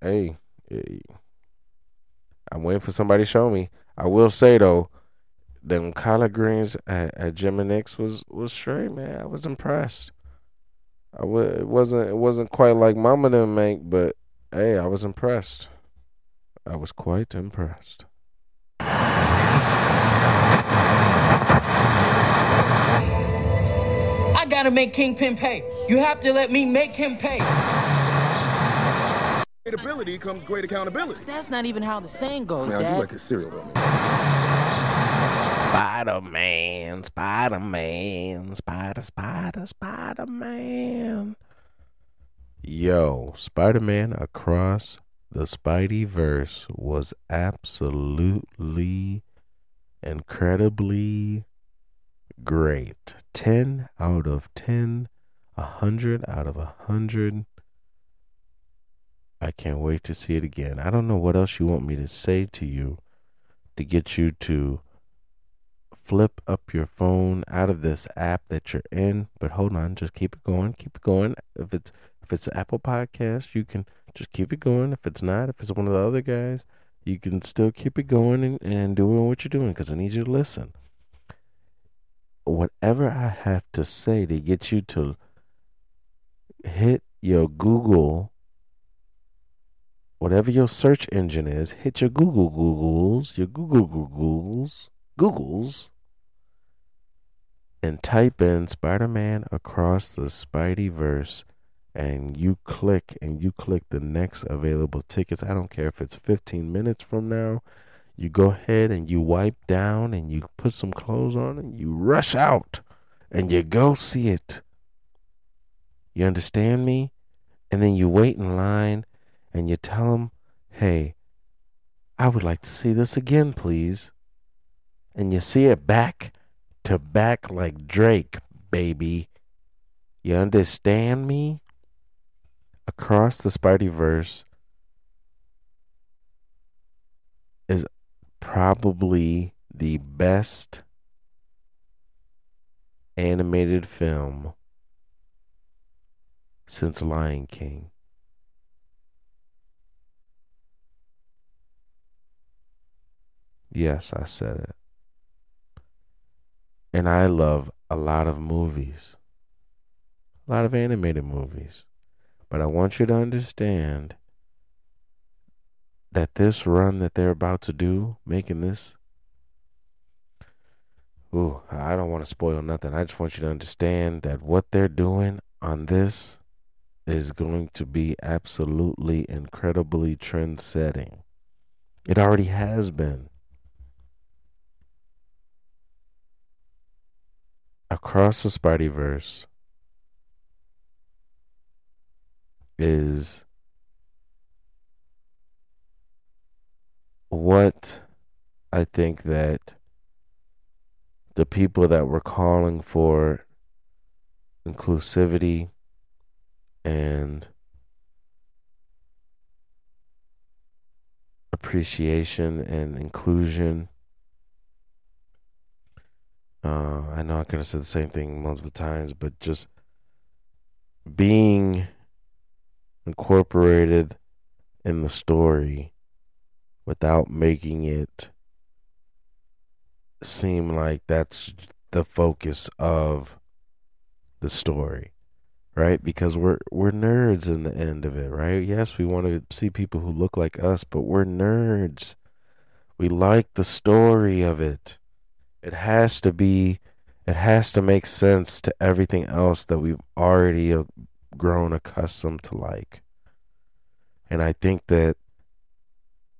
hey, hey, I'm waiting for somebody to show me. I will say, though, them collard greens at, at Jim and Nick's was, was straight, man. I was impressed. I w- it, wasn't, it wasn't quite like Mama didn't make, but, hey, I was impressed. I was quite impressed. I gotta make Kingpin pay. You have to let me make him pay. Great ability comes great accountability. That's not even how the saying goes, man, Dad. I do like a cereal on me. Spider-Man, Spider-Man, Spider, Spider, Spider-Man. Yo, Spider-Man Across the Spideyverse was absolutely incredibly great. ten out of ten, one hundred out of one hundred. I can't wait to see it again. I don't know what else you want me to say to you to get you to flip up your phone out of this app that you're in, but hold on, just keep it going, keep it going. If it's if it's an Apple Podcast, you can just keep it going. If it's not, if it's one of the other guys, you can still keep it going and, and doing what you're doing because I need you to listen. Whatever I have to say to get you to hit your Google, whatever your search engine is, hit your Google Googles, your Google Googles, Googles, and type in Spider-Man Across the Spideyverse, and you click, and you click the next available tickets. I don't care if it's fifteen minutes from now. You go ahead and you wipe down and you put some clothes on and you rush out and you go see it. You understand me? And then you wait in line and you tell them, hey, I would like to see this again, please. And you see it back to back like Drake, baby. You understand me? Across the Spideyverse is probably the best animated film since Lion King. Yes, I said it. And I love a lot of movies, a lot of animated movies. But I want you to understand that this run that they're about to do, making this, ooh, I don't want to spoil nothing. I just want you to understand that what they're doing on this is going to be absolutely incredibly trend-setting. It already has been. Across the Spideyverse is what I think that the people that were calling for inclusivity and appreciation and inclusion, uh, I know I could have said the same thing multiple times, but just being incorporated in the story without making it seem like that's the focus of the story, right? Because we're we're nerds in the end of it, right? Yes, we want to see people who look like us, but we're nerds. We like the story of it. It has to be, it has to make sense to everything else that we've already grown accustomed to like. And I think that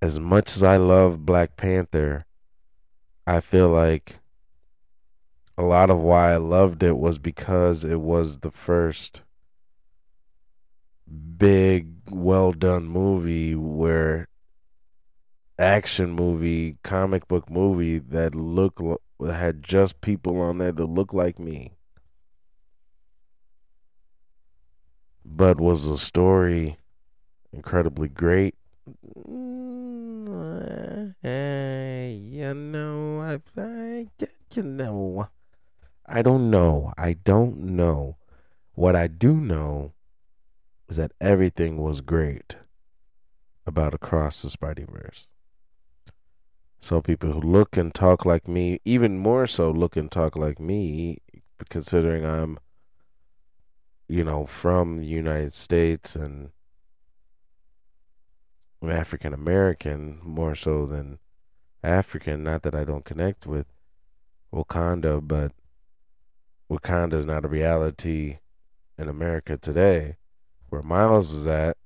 as much as I love Black Panther, I feel like a lot of why I loved it was because it was the first big, well-done movie where action movie, comic book movie that looked, had just people on there that looked like me. But was the story incredibly great? You know, I, I, you know, I don't know. I don't know. What I do know is that everything was great about Across the Spideyverse. So people who look and talk like me, even more so look and talk like me, considering I'm, you know, from the United States and I'm African American more so than African. Not that I don't connect with Wakanda, but Wakanda is not a reality in America today. Where Miles is at,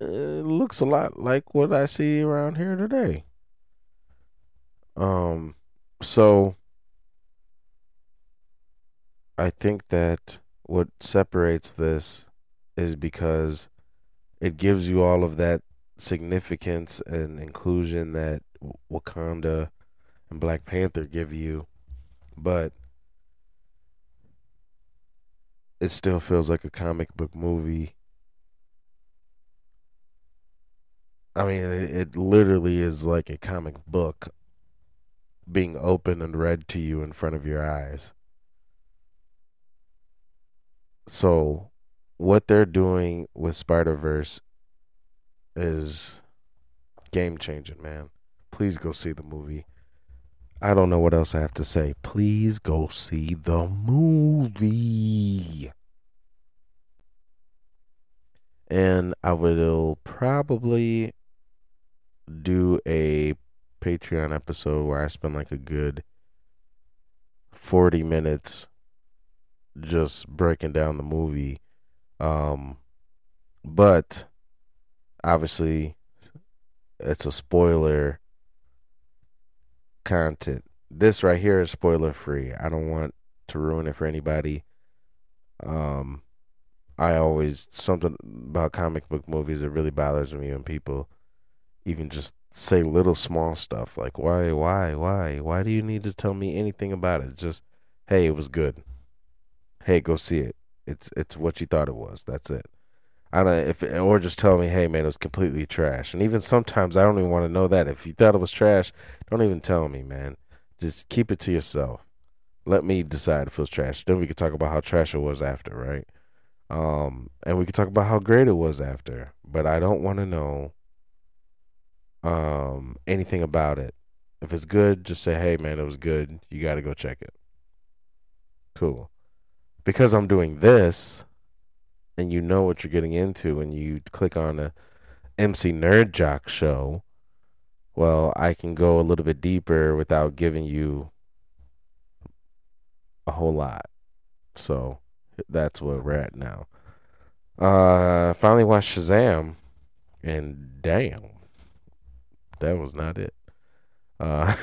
it looks a lot like what I see around here today. Um, so I think that what separates this is because it gives you all of that significance and inclusion that Wakanda and Black Panther give you, but it still feels like a comic book movie. I mean, it, it literally is like a comic book being opened and read to you in front of your eyes. So what they're doing with Spider-Verse is game-changing, man. Please go see the movie. I don't know what else I have to say. Please go see the movie. And I will probably do a Patreon episode where I spend like a good forty minutes just breaking down the movie. Um, but obviously it's a spoiler content. This right here is spoiler free. I don't want to ruin it for anybody. Um, I always, something about comic book movies that really bothers me when people even just say little small stuff like, why, why, why, why do you need to tell me anything about it? Just, hey, it was good. Hey, go see it. It's it's what you thought it was. That's it. I don't if or just tell me, hey man, it was completely trash. And even sometimes I don't even want to know that. If you thought it was trash, don't even tell me, man. Just keep it to yourself. Let me decide if it was trash. Then we can talk about how trash it was after, right? Um, and we can talk about how great it was after. But I don't want to know um anything about it. If it's good, just say, hey man, it was good. You got to go check it. Cool. Because I'm doing this, and you know what you're getting into when you click on a M C Nerd Jock show, well, I can go a little bit deeper without giving you a whole lot. So that's where we're at now. Uh, finally watched Shazam, and damn, that was not it. Uh,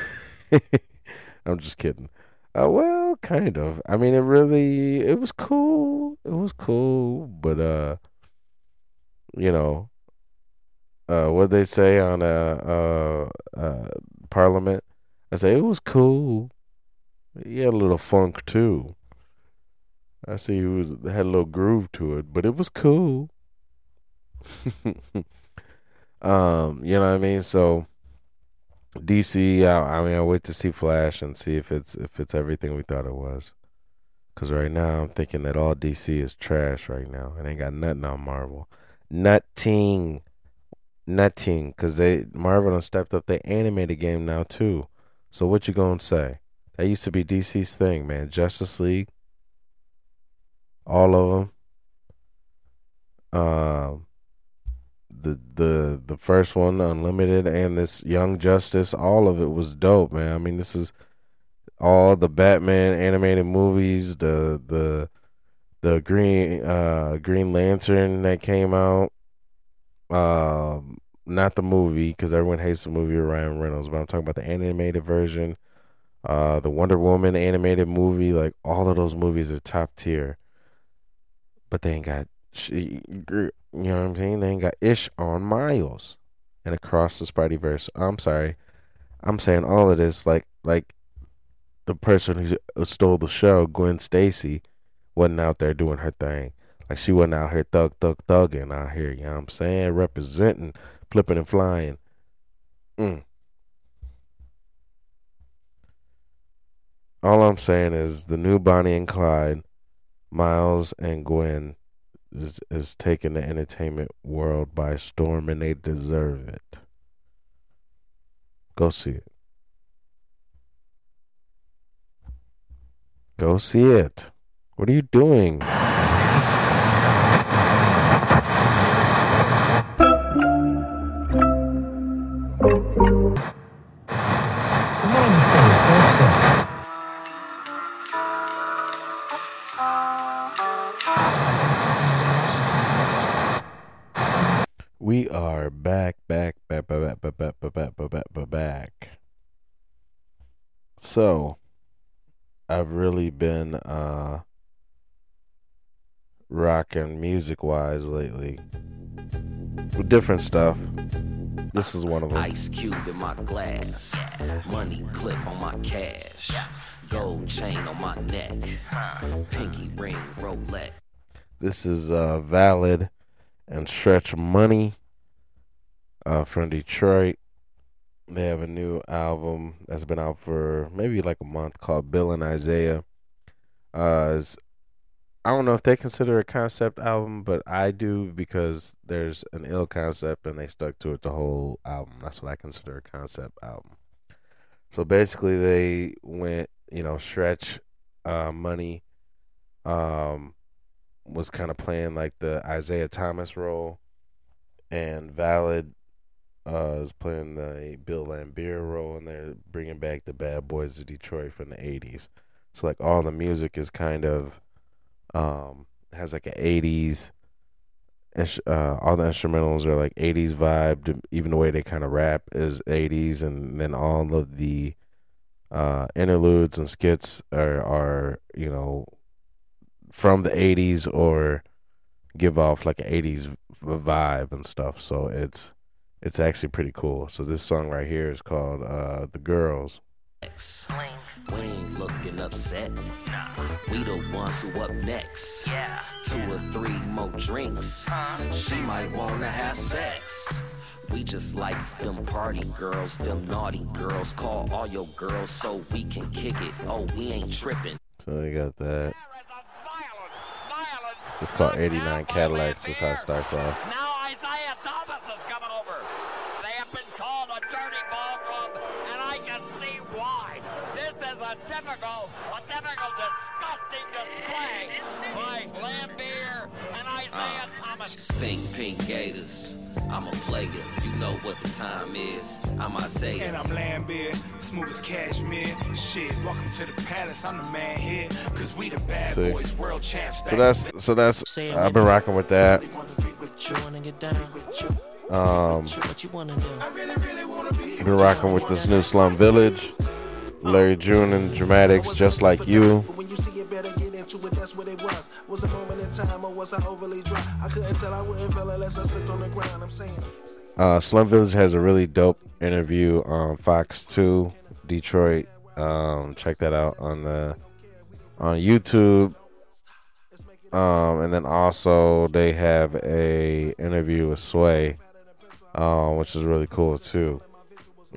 I'm just kidding. Uh, well, kind of. I mean, it really, it was cool. It was cool. But, uh, you know, uh, what they say on uh, uh, uh, Parliament? I say, it was cool. He had a little funk, too. I see he was, had a little groove to it, but it was cool. um, you know what I mean? So D C, I, I mean, I'll wait to see Flash and see if it's if it's everything we thought it was. Because right now, I'm thinking that all D C is trash right now. It ain't got nothing on Marvel. Nothing. Nothing. Because they Marvel done stepped up their animated game now, too. So what you going to say? That used to be D C's thing, man. Justice League. All of them. Um. Uh, The, the the first one, Unlimited, and this Young Justice, all of it was dope, man. I mean, this is all the Batman animated movies, the the the Green uh, Green Lantern that came out. Uh, not the movie, because everyone hates the movie of Ryan Reynolds, but I'm talking about the animated version. Uh, the Wonder Woman animated movie, like all of those movies are top tier. But they ain't got She, you know what I'm saying? They ain't got ish on Miles and Across the Spideyverse. I'm sorry, I'm saying all of this like like the person who stole the show, Gwen Stacy, wasn't out there doing her thing. Like she wasn't out here thug thug thugging out here. You know what I'm saying? Representing, flipping and flying. Mm. all I'm saying is the new Bonnie and Clyde, Miles and Gwen, is, is taking the entertainment world by storm, and they deserve it. Go see it. Go see it. What are you doing? We are back, back, back, back, back, back, back, back, back, back, back. So, I've really been uh, rocking music-wise lately with different stuff. This is one of them. Ice cube in my glass, money clip on my cash, gold chain on my neck, pinky ring, Rolex. This is uh, Valid and Stretch Money uh, from Detroit. They have a new album that's been out for maybe like a month called Bill and Isaiah. Uh, I don't know if they consider a concept album, but I do, because there's an ill concept and they stuck to it the whole album. That's what I consider a concept album. So basically they went, you know, Stretch uh, Money um, was kind of playing like the Isaiah Thomas role, and Valid Uh, is playing the Bill Laimbeer role, and they're bringing back the Bad Boys of Detroit from the eighties. So, like, all the music is kind of, um, has like an eighties, uh, all the instrumentals are like eighties vibe, even the way they kind of rap is eighties, and then all of the uh, interludes and skits are, are, you know, from the eighties or give off like an eighties vibe and stuff. So, it's It's actually pretty cool. So this song right here is called uh, "The Girls." We ain't looking upset. Nah. We the ones who up next. Yeah. Two or three more drinks. Uh. She might wanna have sex. We just like them party girls, them naughty girls. Call all your girls so we can kick it. Oh, we ain't tripping. So they got that. It's called eighty-nine Cadillacs. That's how it starts off. Now Isaiah Thomas is coming over. They have been called a dirty ball club, and I can see why. This is a typical, a typical disgusting display by Laimbeer and Isaiah uh, Thomas. Stink pink gators. I'm a player. You know what the time is. I'm Isaiah. And I'm Laimbeer. Smooth as cashmere. Shit, welcome to the palace. I'm the man here. Cause we the Bad see. Boys world champs. So that's, so that's, I've been rocking with that. Um, been rocking with this new Slum Village, Larry June and Dramatics, Just Like You. Uh, Slum Village has a really dope interview on Fox two Detroit. Um, check that out on the on YouTube. Um, and then also they have a interview with Sway, uh, which is really cool too.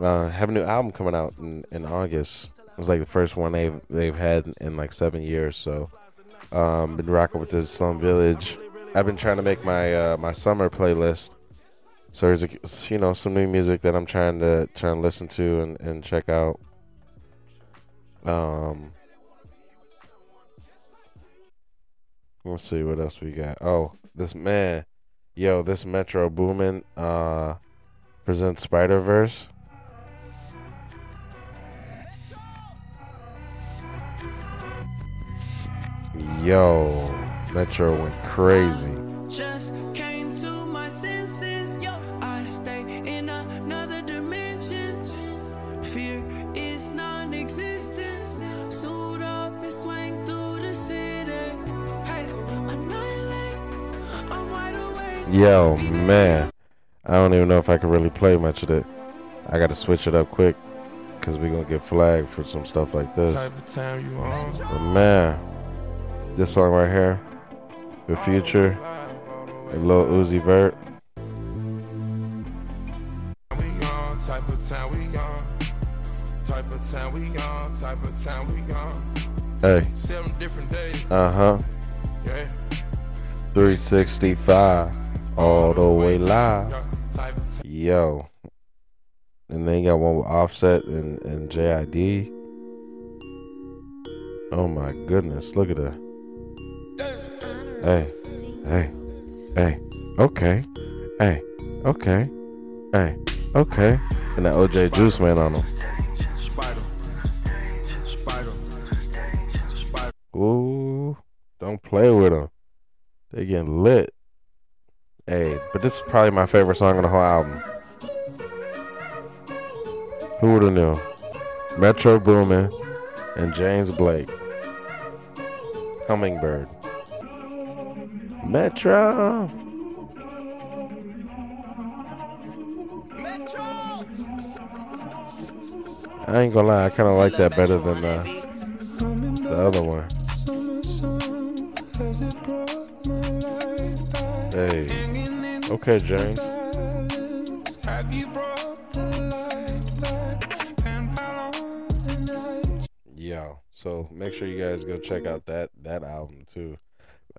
Uh, have a new album coming out in, in August. It was like the first one they've they've had in, in like seven years. So, um, been rocking with this Slum Village. I've been trying to make my uh, my summer playlist. So there's a, you know, some new music that I'm trying to trying to listen to and, and check out. Um. Let's see what else we got. Oh, this man, yo, this Metro Boomin uh, presents Spider-Verse. Yo, Metro went crazy. Just came to my senses. Yo, I stay in another dimension. Fear is non-existence. Suit up and swing through the city. Yo, man, I don't even know if I can really play much of it. I gotta switch it up quick, cause we gonna get flagged for some stuff like this. Type of time you on. But man, this song right here with Future and Lil Uzi Vert. Type of time we on. Type of time we gone, type of time we gone. Hey. Seven different days. Uh-huh. Yeah. three sixty-five all the way live. Yo. And then you got one with Offset and, and J I D. Oh my goodness, look at that. Hey, hey, hey, okay, hey, okay, hey, okay. And that O J Juice Man on him. Ooh, don't play with them. They getting lit. Hey, but this is probably my favorite song on the whole album. Who would have known? Metro Boomin and James Blake. Hummingbird. Metro. Metro. I ain't gonna lie, I kind of like that better than uh, the other one. Hey. Okay, James. Have you brought the light back and how long? Yo, so make sure you guys go check out that that album too.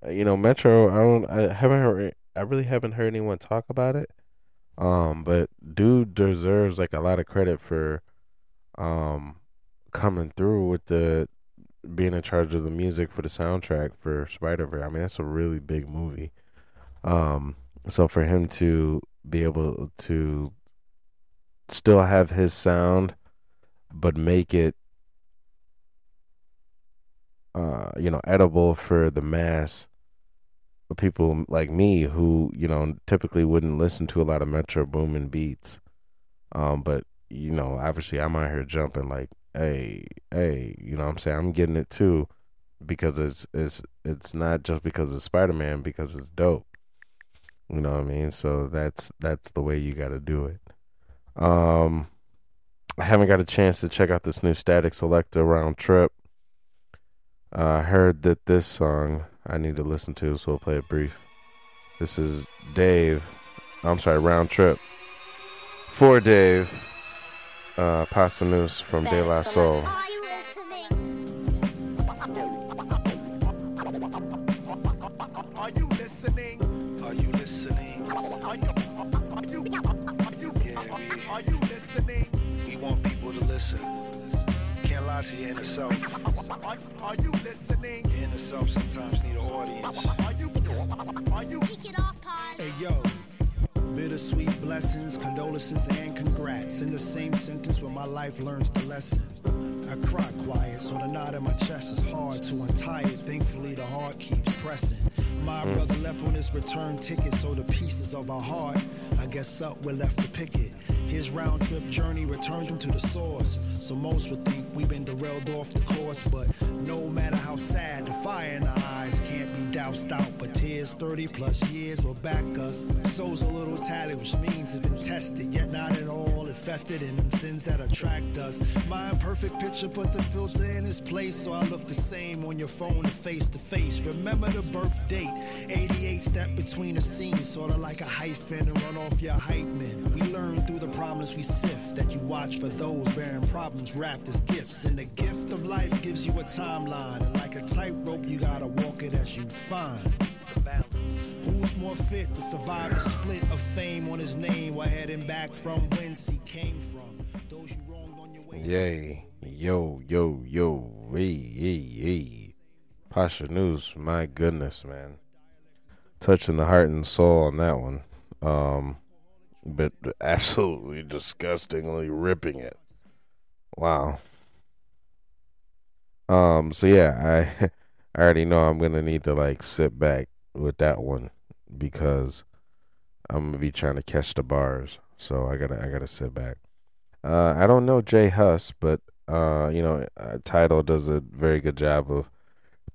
You know, Metro, I don't I haven't heard I really haven't heard anyone talk about it. Um, but dude deserves like a lot of credit for um coming through with the being in charge of the music for the soundtrack for Spider-Verse. I mean, that's a really big movie. Um, so for him to be able to still have his sound, but make it, uh, you know, edible for the mass of people like me who, you know, typically wouldn't listen to a lot of Metro Boomin beats. Um, but, you know, obviously I'm out here jumping like, hey, hey, you know what I'm saying? I'm getting it too. Because it's it's it's not just because it's Spider-Man, because it's dope. You know what I mean? So that's that's the way you got to do it. Um, I haven't got a chance to check out this new Static Selector Round Trip. I uh, heard that this song I need to listen to, so we'll play it brief. This is Dave. I'm sorry, Round Trip. For Dave, uh, Pasta News from De La Soul. Can't lie to your inner self. Are, are you listening? Your inner self sometimes need an audience. Are you? Are you? Kick it off, pause. Hey yo, bittersweet blessings, condolences, and congrats. In the same sentence where my life learns the lesson. I cry quiet, so the knot in my chest is hard to untie it. Thankfully, the heart keeps pressing. My mm. brother left on his return ticket, so the pieces of our heart, I guess up, we're left to pick it. His round trip journey returned him to the source. So most would think we've been derailed off the course, but no matter how sad, the fire in our eyes can't be doused out. But tears thirty plus years will back us. Soul's a little tatted, which means it's been tested, yet not at all infested in them sins that attract us. My imperfect picture put the filter in its place, so I look the same on your phone and face to face. Remember the birth date. eighty-eight step between the scenes, sort of like a hyphen and run off your hype men. We learn through the problems we sift that you watch for those bearing problems wrapped as gifts. And the gift of life gives you a timeline, and like a tightrope, you gotta walk it as you find the balance. Who's more fit to survive the split of fame on his name while heading back from whence he came from? Those you wronged on your way. Yay, yo, yo, yo, hey, hey, hey. Pasha News, my goodness, man. Touching the heart and soul on that one. Um, but absolutely disgustingly ripping it. Wow. Um, so yeah, I, I already know I'm going to need to like sit back with that one because I'm going to be trying to catch the bars. So I got to I got to sit back. Uh, I don't know Jay Huss, but uh, you know, Tidal does a very good job of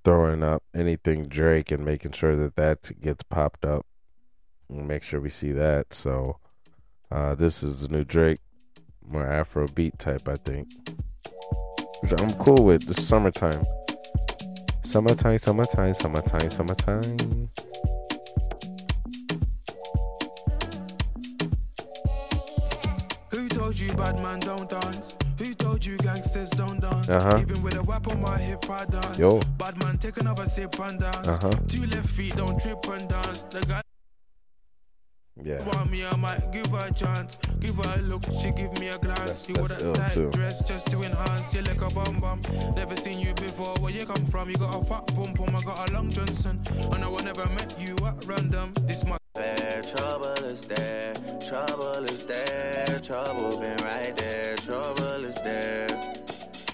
throwing up anything Drake and making sure that that gets popped up and make sure we see that. So uh, this is the new Drake, more Afrobeat type, I think, which I'm cool with. This summertime summertime summertime summertime summertime who told you bad man don't dance. Who told you gangsters don't dance? Uh-huh. Even with a whip on my hip, I dance. Yo. Bad man, take another sip and dance. Uh-huh. Two left feet, don't trip and dance. The guy. Yeah. Want me, I might give her a chance. Give her a look, she give me a glance. That's, you wore a tight too. Dress just to enhance. You like a bum bum. Never seen you before. Where you come from? You got a fat pum pum. I got a long Johnson. I know I never met you at random. This my there, trouble is there. Trouble is there. Trouble been right there. Trouble is there.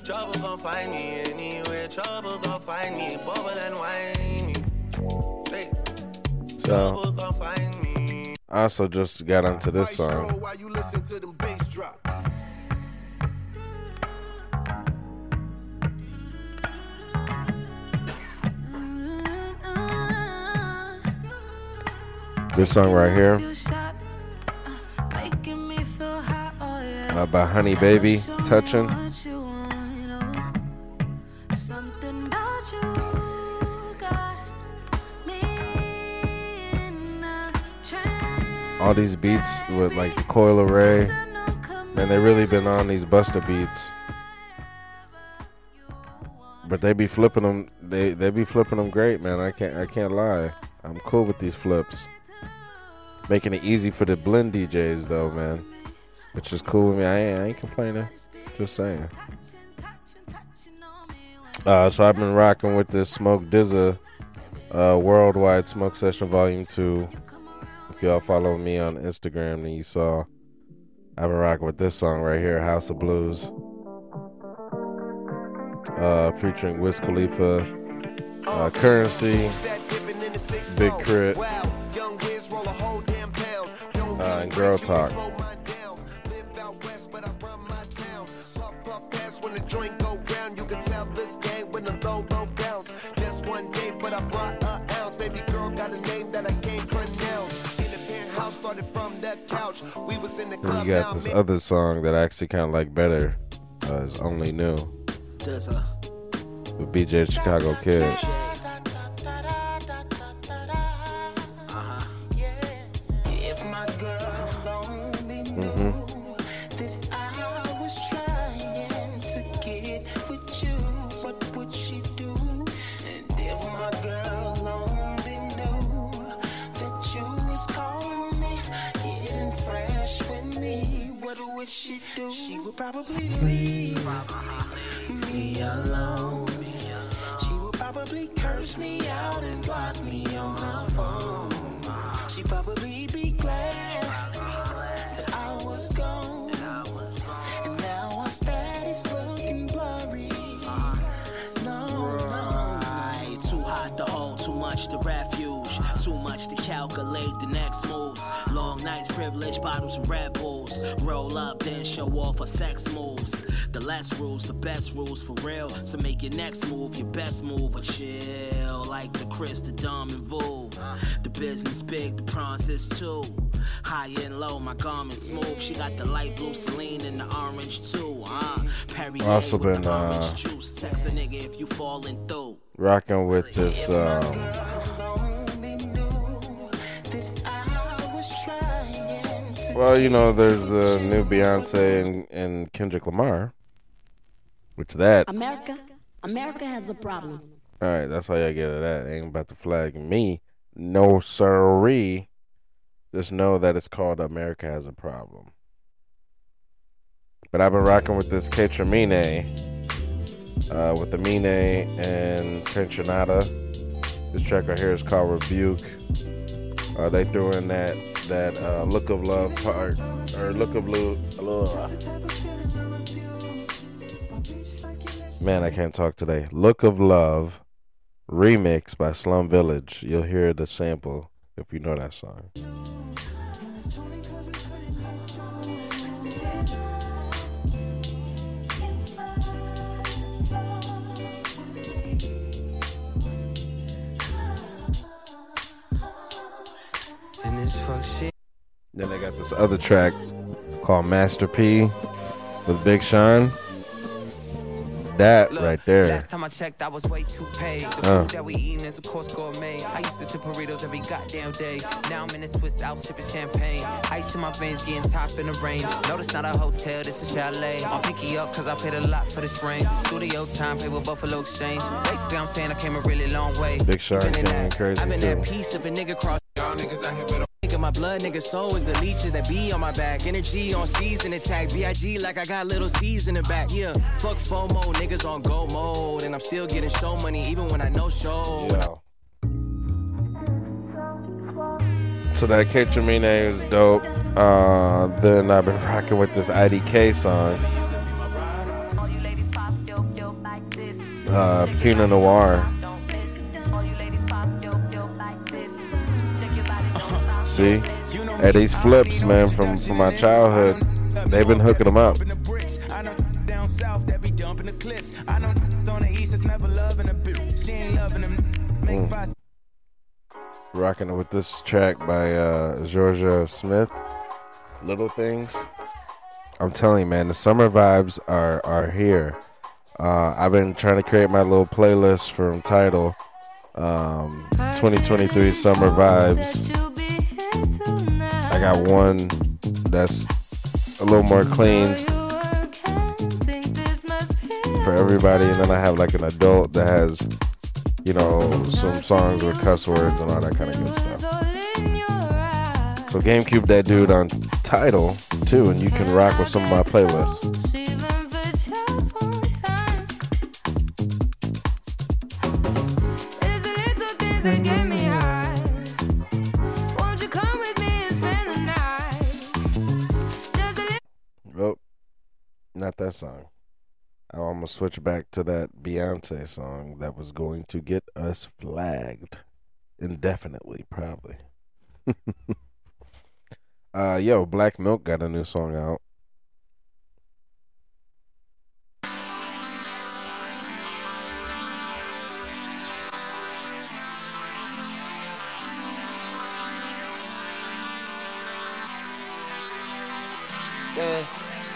Trouble gon' find me anywhere. Trouble gon' find me. Bubble and wine. Hey. Trouble so. Gon' find me. I also just got onto this song. This song right here uh, by Honey Baby, Touching. All these beats with like the Coil Array, man, they really been on these Busta beats, but they be flipping them. They they be flipping them great, man. I can't I can't lie. I'm cool with these flips, making it easy for the blend D Js though, man, which is cool with me. I ain't, I ain't complaining. Just saying. Uh, so I've been rocking with this Smoke D Z A, uh, Worldwide Smoke Session Volume Two. If y'all follow me on Instagram, then you saw I've been rocking with this song right here, House of Blues, uh, featuring Wiz Khalifa, uh, Currency, Big Crit, uh, and Girl Talk. And you got this other song that I actually kind of like better. Uh, it's Only New with B J Chicago Kid. Probably leave me alone. She will probably curse me out and block me on my phone. She probably be glad that I was gone. And now our status looking blurry. No, no. Too hot to hold, too much to refuge, too much to calculate the next moves. Long nights, privilege, bottles and Red Bulls. Roll up, then show off our sex moves. The less rules, the best rules for real. So make your next move, your best move, or chill. Like the Chris, the dumb and Vove. The business big, the prawns is too. High and low, my garment's smooth. She got the light blue Celine and the orange too. Uh, Perry also been uh, juice. Text a nigga if you falling through. Rocking with this um, well, you know, there's a new Beyonce and, and Kendrick Lamar, which that America, America has a problem. All right, that's how y'all get it at. Ain't about to flag me, no sirree. Just know that it's called America Has a Problem. But I've been rocking with this Ketramine, uh, with Amine and Tensionata. This track right here is called Rebuke. Uh, they threw in that. That uh, Look of Love part, or Look of Blue, man, I can't talk today. Look of Love remix by Slum Village. You'll hear the sample if you know that song. Then they got this other track called Master P with Big Sean. That right there. Last time I checked, I was way too paid. The food that we eating is of course gourmet. I used to sip burritos every goddamn day. Now I'm in the Swiss Alps sipping champagne. Ice in my veins, getting top in the range. No, this not a hotel, this is chalet. I'm picky up because I paid a lot for this rain. Studio time, pay with Buffalo Exchange. Basically, I'm saying I came a really long way. Big Sean getting crazy. I'm in that piece of a nigga cross. Y'all niggas out here, but my blood, nigga, soul is the leeches that be on my back. Energy on season attack. B I G like I got little C's in the back. Yeah, fuck FOMO, niggas on go mode. And I'm still getting show money even when I no show. Yeah. So that Ketamine is dope. Uh, then I've been rocking with this I D K song. Uh, Pinot Noir. See, hey, these flips, man, from, from my childhood, they've been hooking them up. Mm. Rocking it with this track by uh, Georgia Smith, Little Things. I'm telling you, man, the summer vibes are, are here. Uh, I've been trying to create my little playlist from Tidal, um, twenty twenty-three Summer Vibes. I got one that's a little more clean for everybody, and then I have like an adult that has, you know, some songs with cuss words and all that kind of good stuff. So GameCube that dude on Tidal too, and you can rock with some of my playlists. That song. I'm gonna switch back to that Beyonce song that was going to get us flagged indefinitely, probably. uh, yo, Black Milk got a new song out.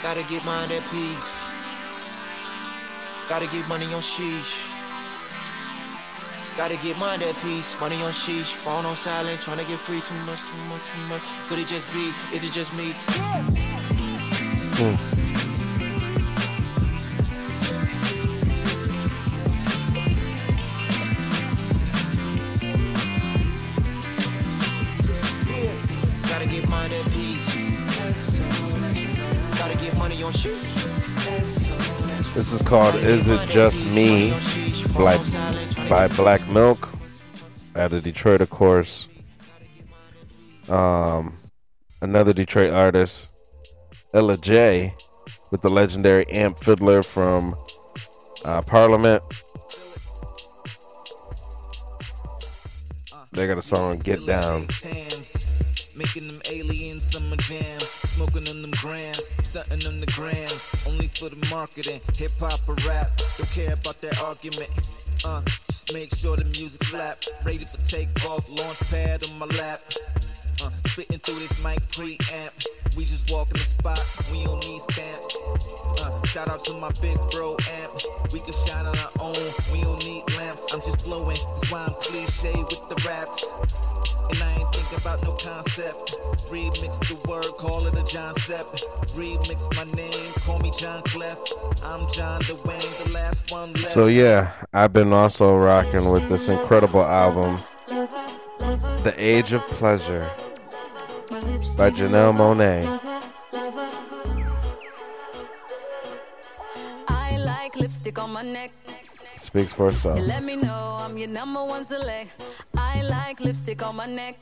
Gotta get mine at peace. Gotta get money on sheesh. Gotta get mine at peace. Money on sheesh. Phone on silent. Trying to get free. Too much, too much, too much. Could it just be? Is it just me? Mm. Gotta get mine at peace. This is called Is It Just Me by, by Black Milk out of Detroit, of course. Um, another Detroit artist, Ella J, with the legendary Amp Fiddler from uh, Parliament. They got a song, Get Down. Making them aliens some advance, smoking on them grams, stunting on the gram, only for the marketing, hip hop or rap, don't care about that argument, uh, just make sure the music's lap, ready for takeoff, launch pad on my lap, uh, spitting through this mic preamp, we just walk in the spot, we don't need stamps, uh, shout out to my big bro Amp, we can shine on our own, we don't need lamps, I'm just blowing, that's why I'm cliche with the raps. And I ain't think about no concept. Remix the word, call it a John Sepp. Remix my name, call me John Clef. I'm John DeWayne, the last one left. So yeah, I've been also rocking with this incredible album, The Age of Pleasure by Janelle Monáe. I like lipstick on my neck. Speaks for itself. Let me know I'm your number one select. I like lipstick on my neck.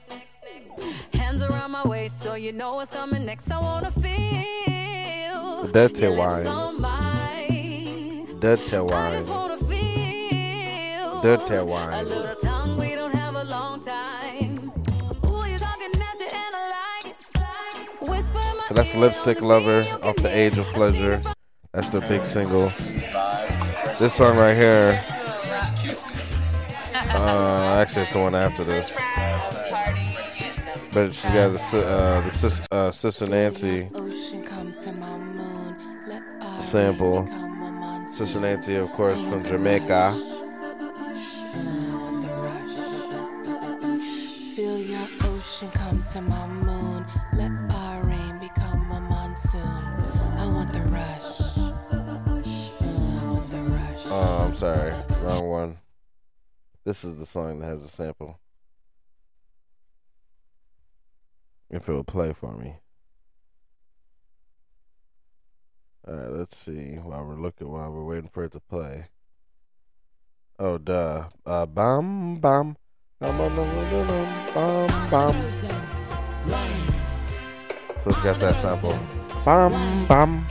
Hands around my waist so you know what's coming next. I wanna feel. That's your wine. That's your wine. I just wanna feel. That's your wine. A little tongue, we don't have a long time. Ooh, you talking nasty and I like it. Whisper my. So that's Lipstick Lover off The Age of Pleasure. That's the big single. This song right here, uh, actually it's the one after this, but she got the, uh, the sis, uh, Sister Nancy sample, Cincinnati, of course, from Jamaica. Feel your ocean come to my moon. Let our rain become a monsoon. I want the rush. I want the rush. Oh, I'm sorry. Wrong one. This is the song that has a sample. If it would play for me. Alright, let's see. While we're looking, while we're waiting for it to play. Oh, duh. Uh, bam, bam. Bam, bam, bam, bam. So it's got that sample. Bam, bam.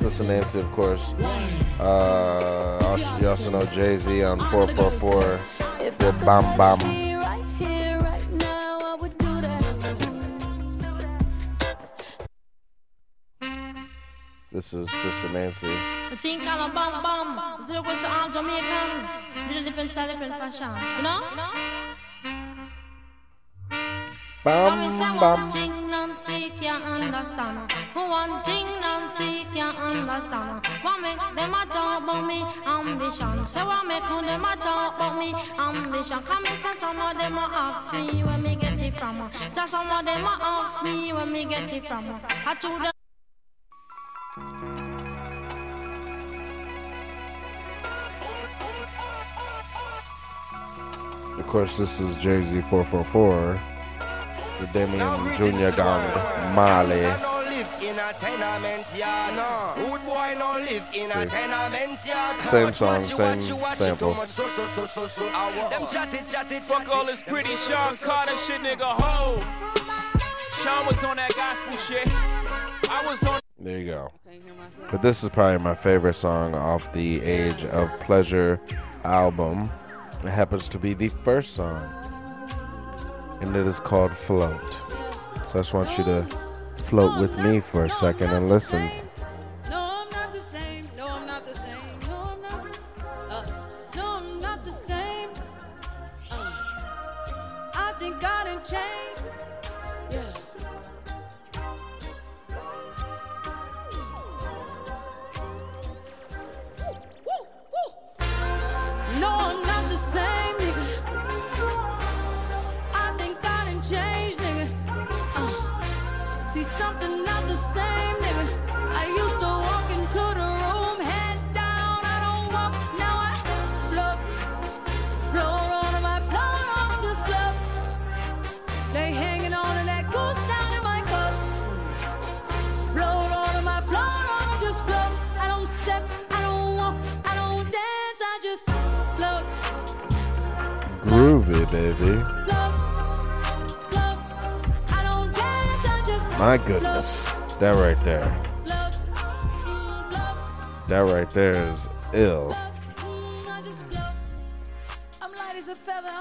Cincinnati, of course. Uh, also, you also know Jay-Z on four four four with Bam, Bam. This is Sister Nancy. The team called Bam Bam. It was all Jamaican. Really different style, different fashion. You know? Bam Bam. One thing Nancy can't understand. One thing Nancy can't understand. What make them a talk about me ambition? Say what make them a talk about me ambition? Come and say some of them a ask me where me get it from. Just some of them a ask me where me get it from. I told them. Of course, this is Jay-Z four four four, the Damian no, Junior Gone Marley. Same song, same sample. Fuck all this pretty Sean Carter shit, nigga, ho. Sean was on that gospel shit. I was on... There you go. But this is probably my favorite song off the Age of Pleasure album. It happens to be the first song, and it is called Float. So I just want you to float with me for a second and listen. No, I'm not the same. No, I'm not the same. No, I'm not the same. No, I'm not the same. I think God ain't changed. Yeah. Something not the same, nigga. I used to walk into the room, head down. I don't walk, now I float. Float on my float on this club. They hanging on to that goose down in my cup. Float on my float on this club. I don't step, I don't walk, I don't dance, I just float. Groovy, baby. Float. My goodness, that right there, that right there is ill.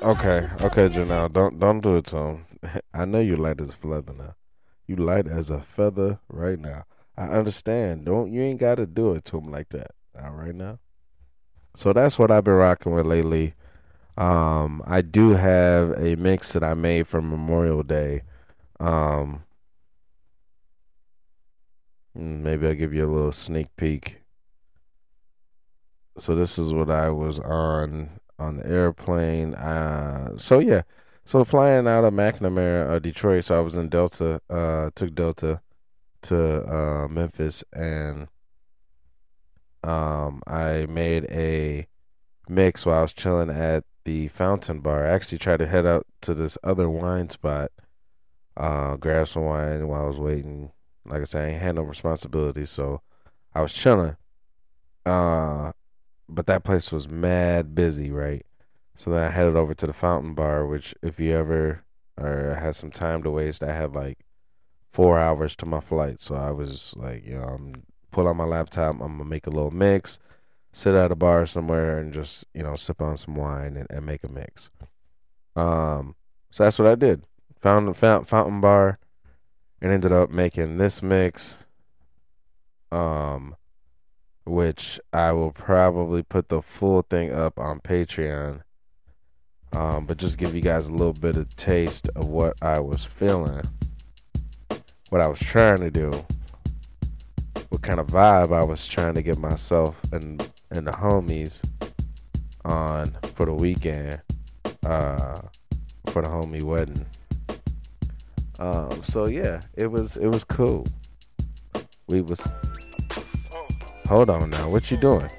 Okay, okay, Janelle, don't don't do it to him. I know you light as a feather now. You light as a feather right now. I understand. Don't you ain't got to do it to him like that. All right now. So that's what I've been rocking with lately. Um, I do have a mix that I made for Memorial Day. Um. Maybe I'll give you a little sneak peek. So this is what I was on on the airplane. Uh, so, yeah. So flying out of McNamara, uh, Detroit. So I was in Delta, uh, took Delta to uh, Memphis. And um, I made a mix while I was chilling at the Fountain Bar. I actually tried to head out to this other wine spot, uh, grab some wine while I was waiting. Like I said, I ain't had no responsibility, so I was chilling. Uh, but that place was mad busy, right? So then I headed over to the Fountain Bar, which if you ever or had some time to waste, I had like four hours to my flight. So I was like, you know, I'm pull out my laptop, I'm going to make a little mix, sit at a bar somewhere and just, you know, sip on some wine and, and make a mix. Um, so that's what I did. Found, found Fountain Bar. And ended up making this mix, um, which I will probably put the full thing up on Patreon. Um, but just give you guys a little bit of taste of what I was feeling, what I was trying to do what kind of vibe I was trying to get myself and and the homies on for the weekend, uh, for the homie wedding. Um, so yeah, it was it was cool. We was. Hold on now, what you doing?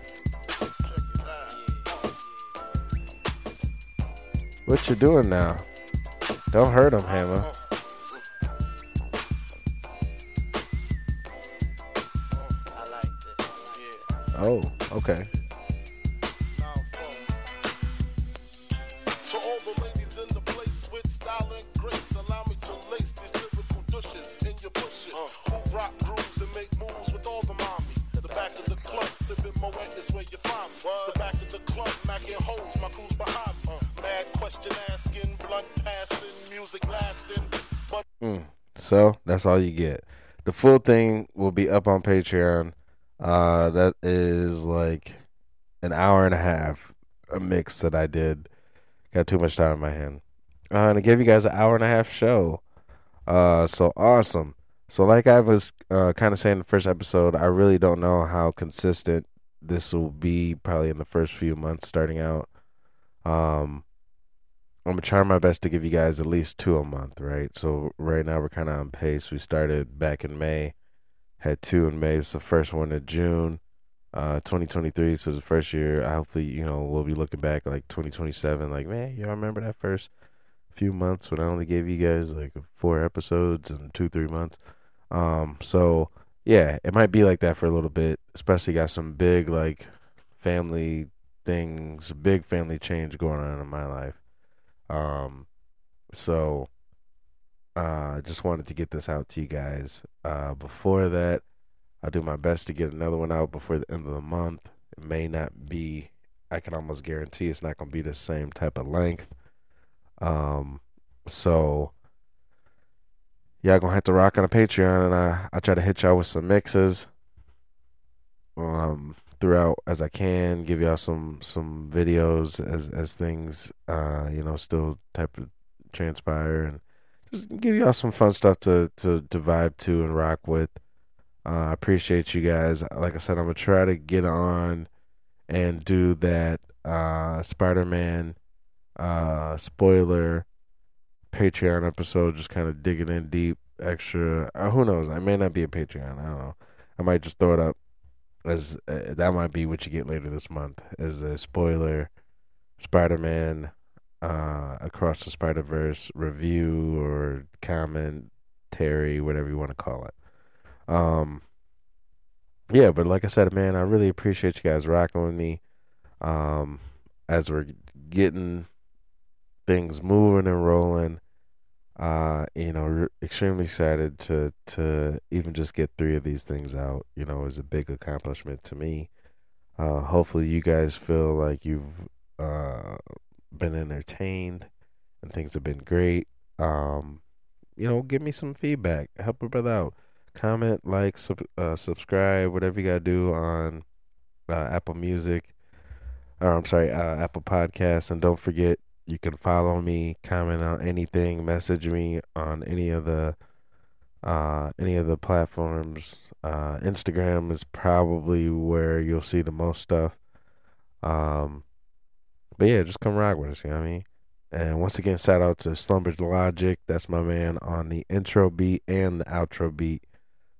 What you doing now? Don't hurt him, Hammer. Oh, okay. To all the ladies in the place with style and grace, allow me to lace these lyrical douches in your bushes. Who rock grooves and make moves with all the mommies. The back of the club, sipping Moet is where you find me. The back of the club, macking hoes, my crew's behind me. Mad question asking, blunt passing, music lasting. But- mm, so, that's all you get. The full thing will be up on Patreon. Uh, that is like an hour and a half, a mix that I did. Got too much time in my hand. Uh, and I gave you guys an hour and a half show. Uh, so awesome. So like I was uh, kind of saying in the first episode, I really don't know how consistent this will be probably in the first few months starting out. Um, I'm going to try my best to give you guys at least two a month, right? So right now we're kind of on pace. We started back in May. Had two in May. It's the first one in June, uh, twenty twenty-three. So the first year, hopefully, you know, we'll be looking back like twenty twenty-seven. Like, man, y'all remember that first few months when I only gave you guys like four episodes in two, three months. Um, so yeah, it might be like that for a little bit. Especially got some big like family things, big family change going on in my life. Um, so. I uh, just wanted to get this out to you guys. Uh, before that, I'll do my best to get another one out before the end of the month. It may not be, I can almost guarantee it's not going to be the same type of length. Um, so, y'all going to have to rock on a Patreon, and I, I try to hit y'all with some mixes um, throughout as I can, give y'all some, some videos as, as things, uh, you know, still type of transpire, and give y'all some fun stuff to, to, to vibe to and rock with. I uh, appreciate you guys. Like I said, I'm going to try to get on and do that uh, Spider-Man uh, spoiler Patreon episode, just kind of digging in deep, extra. Uh, who knows? I may not be a Patreon. I don't know. I might just throw it up. as uh, That might be what you get later this month as a spoiler Spider-Man Uh, across the Spider-Verse review or commentary, whatever you want to call it. Um, yeah, but like I said, man, I really appreciate you guys rocking with me um, as we're getting things moving and rolling. Uh, you know, re- extremely excited to to even just get three of these things out. You know, is a big accomplishment to me. Uh, hopefully, you guys feel like you've uh, been entertained and things have been great. Um you know, give me some feedback, help a brother out, comment, like, sub- uh, subscribe, whatever you gotta do on uh, Apple Music or I'm sorry uh, Apple Podcasts. And don't forget, you can follow me, comment on anything, message me on any of the uh any of the platforms. uh Instagram is probably where you'll see the most stuff. um But yeah, just come rock with us, you know what I mean? And once again, shout out to Slumber Logic. That's my man on the intro beat and the outro beat.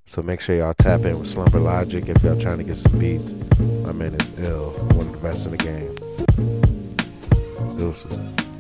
So make sure y'all tap in with Slumber Logic if y'all trying to get some beats. My man is ill. One of the best in the game. Deuces.